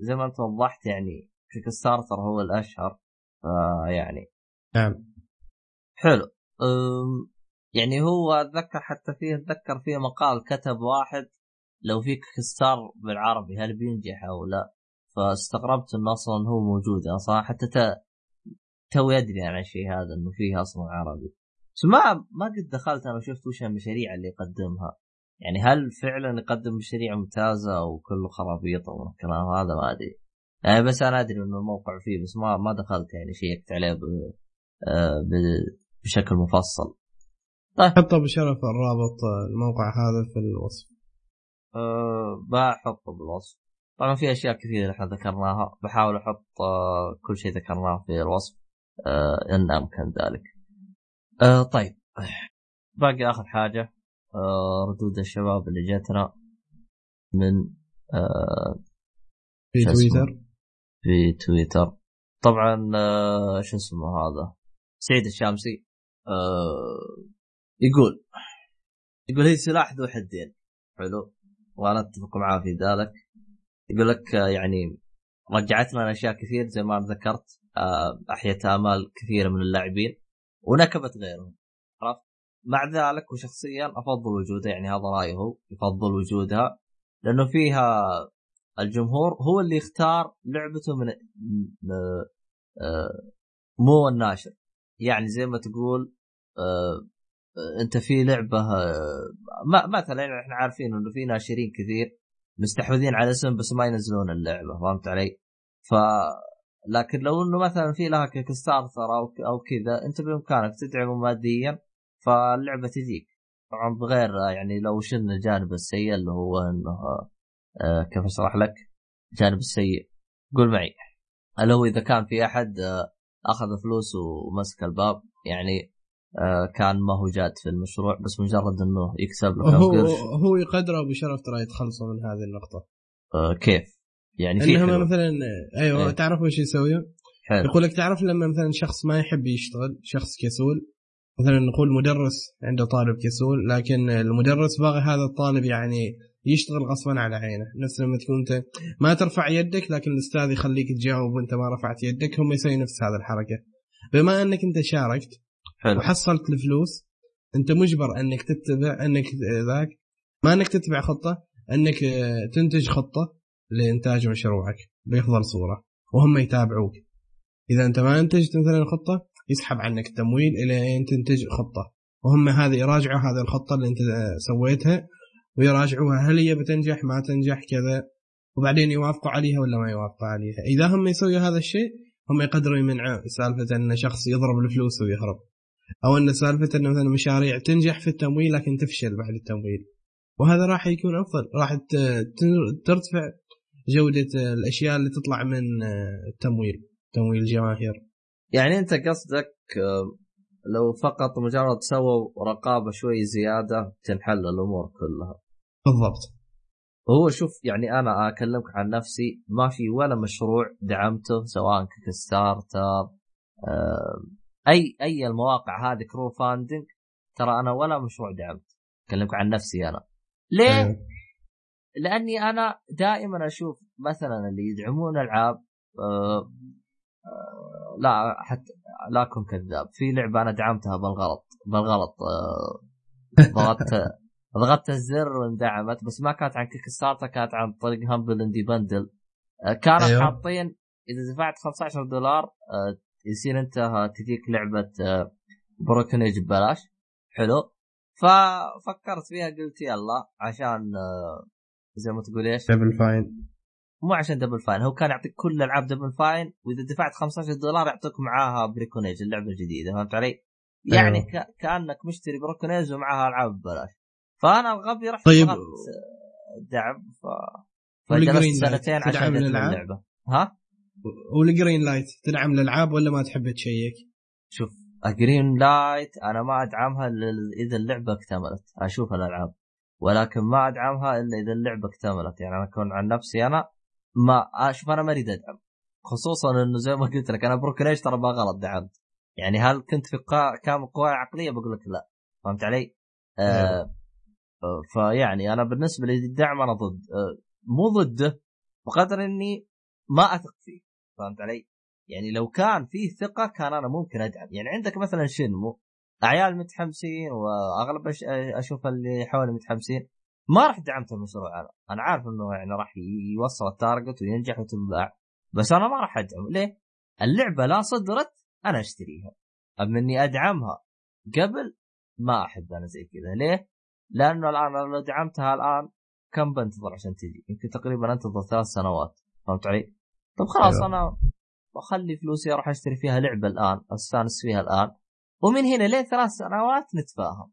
زي ما أنت وضحت يعني كيكستارتر هو الأشهر، يعني نعم حلو. يعني هو أتذكر حتى فيه مقال كتب واحد لو في كيكستارتر بالعربي هل بينجح أو لا، فاستغربت إنه أصلا هو موجود، أنا صراحة حتى توي أدري عن الشيء هذا إنه فيه أصلاً عربي، بس ما قد دخلت أنا وشفت وش المشاريع اللي يقدمها، يعني هل فعلاً يقدم مشاريع ممتازة وكله خرابيط والكلام هذا ما أدري، يعني بس أنا أدري إنه الموقع فيه بس ما دخلت يعني شيكت عليه بشكل مفصل. طيب حطه بشرف الرابط الموقع هذا في الوصف. بحطه بالوصف. طبعاً في أشياء كثيرة إحنا ذكرناها، بحاول أحط كل شيء ذكرناه في الوصف. إن أمكن ذلك. طيب باقي آخر حاجة ردود الشباب اللي جاتنا من في تويتر طبعا. شو اسمه هذا سعيد الشامسي، يقول هي سلاح ذو حدين. حلو وأنا أتفق معاه في ذلك، يقول لك يعني رجعتنا لأشياء كثير زي ما ذكرت، أحيت آمال كثيرة من اللاعبين ونكبت غيرهم، عرفت؟ مع ذلك وشخصيا أفضل وجودها، يعني هذا رأيه هو، يفضل وجودها لأنه فيها الجمهور هو اللي يختار لعبته من مو الناشر، يعني زي ما تقول أنت في لعبة مثلا إحنا عارفين إنه في ناشرين كثير مستحوذين على اسم بس ما ينزلون اللعبة، فهمت علي؟ لكن لو إنه مثلا في لها كيكستارتر أو كذا أنت بإمكانك تدعمه ماديا فاللعبة تجيك طبعا، بغير يعني لو شلنا الجانب السيء اللي هو إنه كيف أشرح لك جانب السيء، قول معي اللي هو إذا كان في أحد أخذ فلوس ومسك الباب، يعني كان ما هو جاد في المشروع بس مجرد إنه يكسب له كم قرش هو يقدره بشرف، ترى يتخلصوا من هذه النقطة. كيف يعني؟ إنهم مثلا أيوة تعرف وش يسويون، يقولك تعرف لما مثلا شخص ما يحب يشتغل، شخص كسول مثلا، نقول مدرس عنده طالب كسول لكن المدرس باغي هذا الطالب يعني يشتغل غصبا على عينه، نفس لما تكون أنت ما ترفع يدك لكن الأستاذ يخليك تجاوب وأنت ما رفعت يدك، هم يسوي نفس هذا الحركة. بما أنك أنت شاركت وحصلت الفلوس أنت مجبر أنك تتبع، أنك ذاك ما أنك تتبع خطة، أنك تنتج خطة لإنتاج مشروعك بيفضل صورة وهم يتابعوك. إذا أنت ما أنتجت مثلا خطة يسحب عنك التمويل إلى أن تنتج خطة، وهم هذا يراجعوا هذه الخطة اللي أنت سويتها ويراجعوها هل هي بتنجح ما تنجح كذا، وبعدين يوافقوا عليها ولا ما يوافقوا عليها. إذا هم يسوي هذا الشيء هم يقدروا يمنعوا سالفة أن شخص يضرب الفلوس ويهرب، أو أن سالفة أن مثلا مشاريع تنجح في التمويل لكن تفشل بعد التمويل، وهذا راح يكون أفضل، راح ترتفع جودة الأشياء اللي تطلع من التمويل، تمويل الجماهير. يعني أنت قصدك لو فقط مجرد سووا رقابة شوي زيادة تنحل الأمور كلها. بالضبط. هو شوف يعني أنا أكلمك عن نفسي، ما في ولا مشروع دعمته سواء كيكستارتر أي المواقع هذه كرو فاندنج، ترى أنا ولا مشروع دعمت، أكلمك عن نفسي أنا. ليه؟ لأني أنا دائما أشوف مثلا اللي يدعمون ألعاب لا حتى لا أكون كذاب، في لعبة أنا دعمتها بالغلط ضغطت الزر واندعمت، بس ما كانت عن كيكستارتر، كانت عن طريق هامبل اندي بندل، كانوا حاطين إذا دفعت $15 يصير أنت تديك لعبة بروكنج ببلاش. حلو، ففكرت فيها قلت يلا عشان زي ما تقول إيش دبل فاين، مو عشان دبل فاين، هو كان يعطيك كل العاب دبل فاين وإذا دفعت $15 يعطيك معاها بريكونيج اللعبة الجديدة، فهمت علي؟ يعني كأنك مشتري بريكونيج ومعاها ألعاب ببلاش، فأنا الغبي رحت ضغطت الدعم فجلست سنتين عشان اللعبة. ها؟ والجرين لايت تدعم الألعاب ولا ما تحب تشيك؟ شوف الجرين لايت أنا ما أدعمها إذا اللعبة اكتملت، أشوف الألعاب ولكن ما أدعمها إلا إذا اللعبة اكتملت. يعني أنا أكون عن نفسي أنا ما أشوف، أنا ما أريد أدعم، خصوصا إنه زي ما قلت لك أنا بروكنيج ترى ما غلط دعمت، يعني هل كنت في كام قوة عقلية بقول لك لا، فهمت علي؟ فيعني أنا بالنسبة للدعم أنا ضد، مو ضده بقدر إني ما أثق فيه، فهمت علي؟ يعني لو كان فيه ثقة كان أنا ممكن أدعم. يعني عندك مثلا شنمو، عيال متحمسين وأغلب أشوف اللي حوالي متحمسين، ما رح دعمت المشروع. أنا عارف إنه يعني راح يوصل التارجت وينجح وتنباع، بس أنا ما راح أدعم. ليه؟ اللعبة لا صدرت أنا أشتريها، أما إني أدعمها قبل ما أحب أنا زي كذا. ليه؟ لأنه الآن لو دعمتها الآن كم بنتظر عشان تجي؟ يمكن تقريبا أنتظر 3 سنوات، فهمت علي؟ طب خلاص أيوة. أنا بخلي فلوسي أروح أشتري فيها لعبة الآن، أستانس فيها الآن، ومن هنا لين 3 سنوات نتفاهم.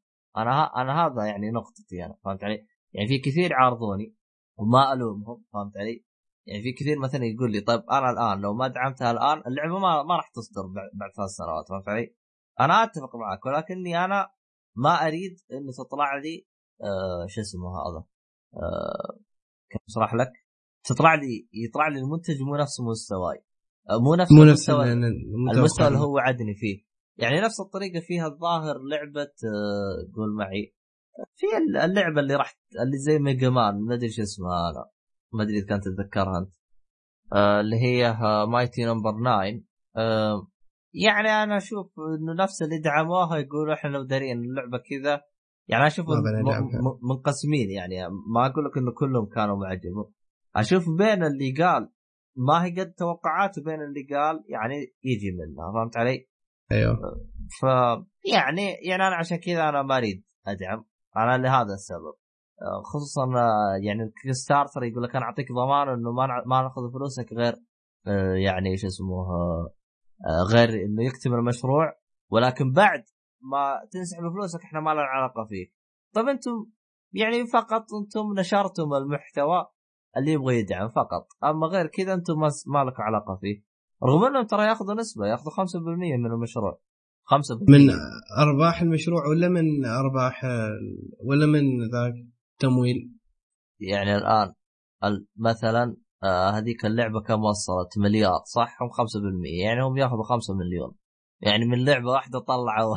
أنا هذا يعني نقطتي أنا، فهمت علي؟ يعني في كثير عارضوني وما ألومهم، فهمت علي؟ يعني في كثير مثلا يقول لي طيب أنا الآن لو ما دعمتها الآن اللعبة ما راح تصدر بعد 3 سنوات، فهمت علي؟ أنا أتفق معك، ولكني أنا ما أريد إنه تطلع لي شو اسمه هذا كيف أشرح لك، يطلع لي المنتج مو نفس مستواي، مو نفس المستوى اللي هو عدني فيه. يعني نفس الطريقة فيها الظاهر لعبة قول معي، في اللعبة اللي زي ميجا مان ما أدري شو اسمها، أنا ما ادري اذا كانت تتذكرها انت اللي هي مايتي نمبر 9. يعني انا اشوف انه نفس اللي دعموها يقولوا احنا مدارين اللعبه كذا، يعني اشوف منقسمين، يعني ما اقول لك انه كلهم كانوا معجبين. اشوف بين اللي قال ما هي قد توقعاته، بين اللي قال يعني يجي منها، فهمت علي؟ ايوه. ف يعني انا عشان كذا انا ما اريد ادعم، انا لهذا السبب، خصوصا يعني الكيك ستارتر يقول لك انا اعطيك ضمان انه ما ناخذ فلوسك غير يعني ايش اسمه، غير انه يكتمل المشروع، ولكن بعد ما تنسحب فلوسك احنا ما لنا علاقه فيك. طب انتم يعني فقط انتم نشرتم المحتوى اللي يبغى يدعم فقط، اما غير كذا انتم ما لكم علاقه فيه. رغم انهم ترى ياخذوا نسبه، ياخذوا 5% من المشروع، 5% من ارباح المشروع، ولا من ارباح ولا من ذاك تمويل. يعني الان مثلا هذيك اللعبه كم وصلت؟ مليار صح؟ هم 5%، يعني هم ياخذوا 5 مليون يعني من لعبه واحده طلعوا.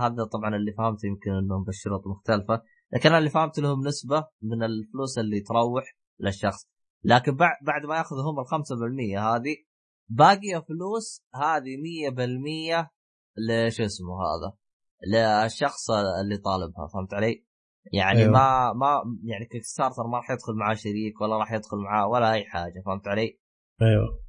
هذا طبعا اللي فهمت، يمكن انهم بالشروط مختلفه، لكن انا اللي فهمت لهم نسبه من الفلوس اللي تروح للشخص، لكن بعد ما ياخذهم ال 5% هذه باقيه فلوس، هذه 100% ليش اسمه هذا للشخص اللي طالبها، فهمت علي؟ يعني أيوة. ما يعني كيك ستارتر ما راح يدخل معاه شريك، ولا راح يدخل معاه ولا اي حاجه، فهمت علي؟ ايوه.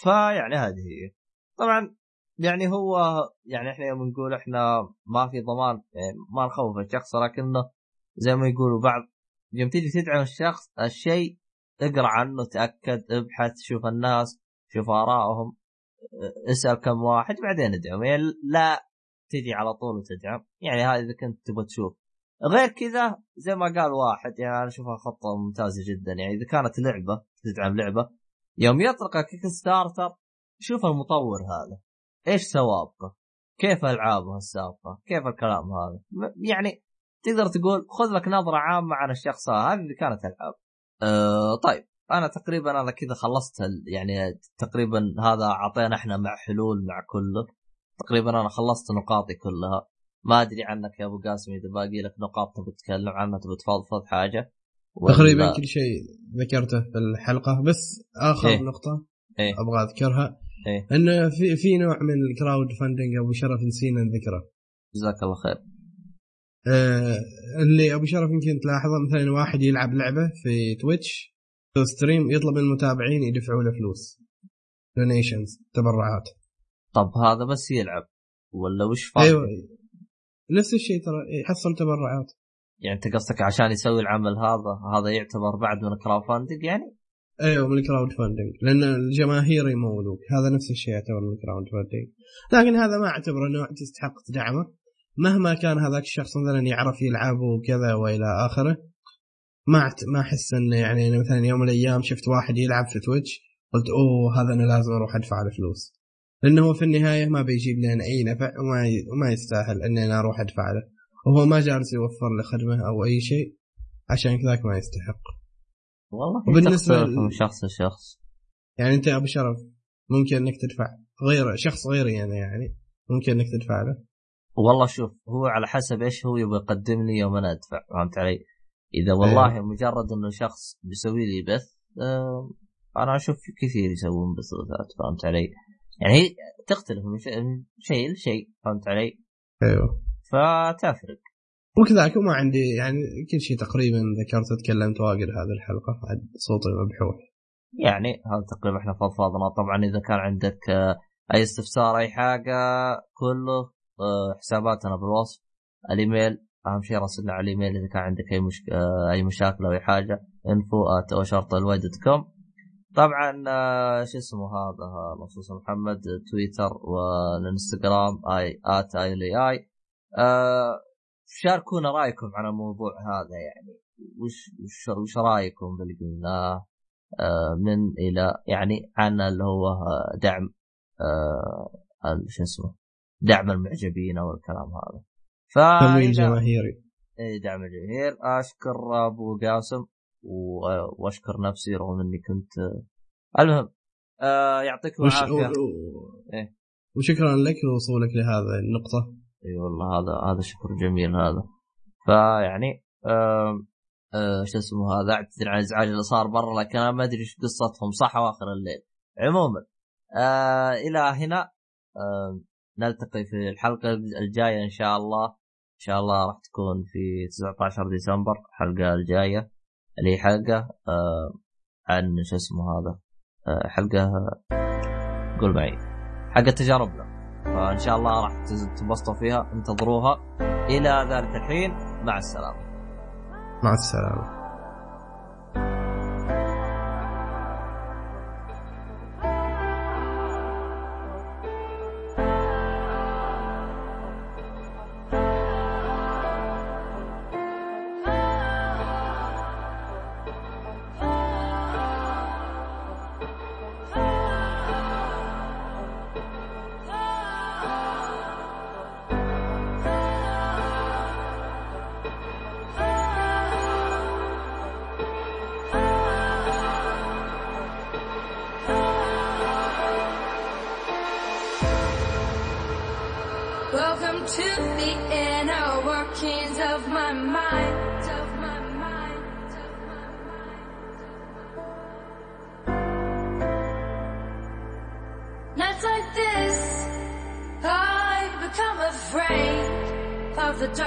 فيعني هذه طبعا يعني هو يعني احنا يوم نقول احنا ما في ضمان، يعني ما نخوف الشخص، لكنه زي ما يقولوا بعض يوم تيجي تدعم الشخص الشيء اقرأ عنه، تأكد، ابحث، شوف الناس، شوف آراءهم، اسأل كم واحد بعدين ادعم، يعني لا تجي على طول وتدعم. يعني هذا إذا كنت تبغى تشوف غير كذا زي ما قال واحد، يعني أنا أشوفها خطة ممتازة جدا. يعني إذا كانت لعبة تدعم لعبة، يوم يطلق كيك ستارتر شوف المطور هذا إيش سوابقه، كيف ألعابه السابقة، كيف الكلام هذا، يعني تقدر تقول خذ لك نظرة عامة عن الشخص هذا اللي كانت ألعاب. طيب أنا تقريبا أنا كذا خلصت، يعني تقريبا هذا عطينا إحنا مع حلول مع كله، تقريبا أنا خلصت نقاطي كلها. ما أدري عنك يا أبو قاسم إذا باقي لك نقاط تبي تتكلم عنها، تبي تفضفض حاجة؟ تقريبا كل شيء ذكرته في الحلقة، بس آخر نقطة أبغى أذكرها إنه في نوع من الكراود فاندنج أبو شرف نسينا نذكره، جزاك الله خير. اللي أبو شرف يمكن تلاحظه، مثلا واحد يلعب لعبة في تويتش في ستريم، يطلب من المتابعين يدفعوا له فلوس، دونيشنز، تبرعات. طب هذا بس يلعب ولا وش فاهم؟ أيوة نفس الشيء ترى، يحصل تبرعات. يعني أنت قصدك عشان يسوي العمل هذا يعتبر بعد من الكراود فاندنج يعني؟ أيوة من الكراود فاندنج، لأن الجماهير يمولوك، هذا نفس الشيء يعتبر من الكراود فاندنج، لكن هذا ما أعتبره نوع تستحق دعمه مهما كان هذاك الشخص مثلا يعرف يلعب وكذا والى اخره. ما احس انه يعني أنا مثلا يوم من الايام شفت واحد يلعب في تويتش قلت اوه هذا انا لازم اروح ادفع له فلوس، لانه في النهايه ما بيجيب لي اي نفع وما يستاهل ان انا اروح ادفع له، وهو ما جالس يوفر لي خدمه او اي شيء، عشان كذاك ما يستحق. والله بالنسبه لشخص الشخص، يعني انت يا ابو شرف ممكن انك تدفع، غير شخص غيري انا يعني ممكن انك تدفع له. والله شوف هو على حسب ايش هو يبغى يقدم لي يوم انا ادفع، فهمت علي؟ اذا والله أيوة. مجرد انه شخص بيسوي لي بث، انا اشوف كثير يسوون بثات، فهمت علي؟ يعني تختلف من شيء لشيء، فهمت علي؟ ايوه فتفرق وكذاك. وما عندي يعني كل شيء تقريبا ذكرت، تكلمت واجد هذه الحلقه، عاد صوتي مبحوح، يعني هذا تقريبا احنا فضفاضنا. طبعا اذا كان عندك اي استفسار اي حاجه كله حساباتنا بالوصف، الايميل اهم شيء راسلنا على الايميل اذا كان عندك اي اي مشاكل او اي حاجه، info@washartalwide.com. طبعا شو اسمه هذا مخصوص محمد، تويتر والانستغرام @ilai. شاركونا رايكم عن الموضوع هذا، يعني وش رايكم بالقناه من الى يعني عن اللي هو دعم شو اسمه دعم المعجبين او الكلام هذا، تمويل جماهيري، دعم الجماهير. اشكر ابو قاسم واشكر نفسي رغم اني كنت المهم يعطيكم العافيه وشكرا لك لوصولك لهذا النقطه. اي والله هذا شكر جميل هذا. فيعني شو اسمه هذا، اعتذر عن الازعاج اللي صار برا لكن انا ما ادري ايش قصتهم صح واخر الليل. عموما الى هنا نلتقي في الحلقه الجايه ان شاء الله. ان شاء الله راح تكون في 19 ديسمبر الحلقه الجايه اللي هي حلقه عن شو اسمه هذا، حلقه قول معي حلقه تجاربنا، فان شاء الله راح تنبسطوا فيها، انتظروها. الى ذلك الحين، مع السلامه. مع السلامه.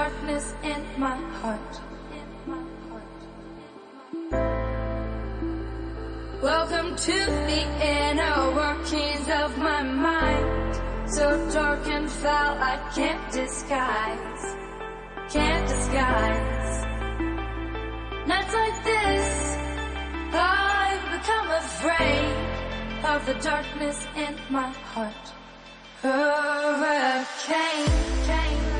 Darkness in my heart, hurricane.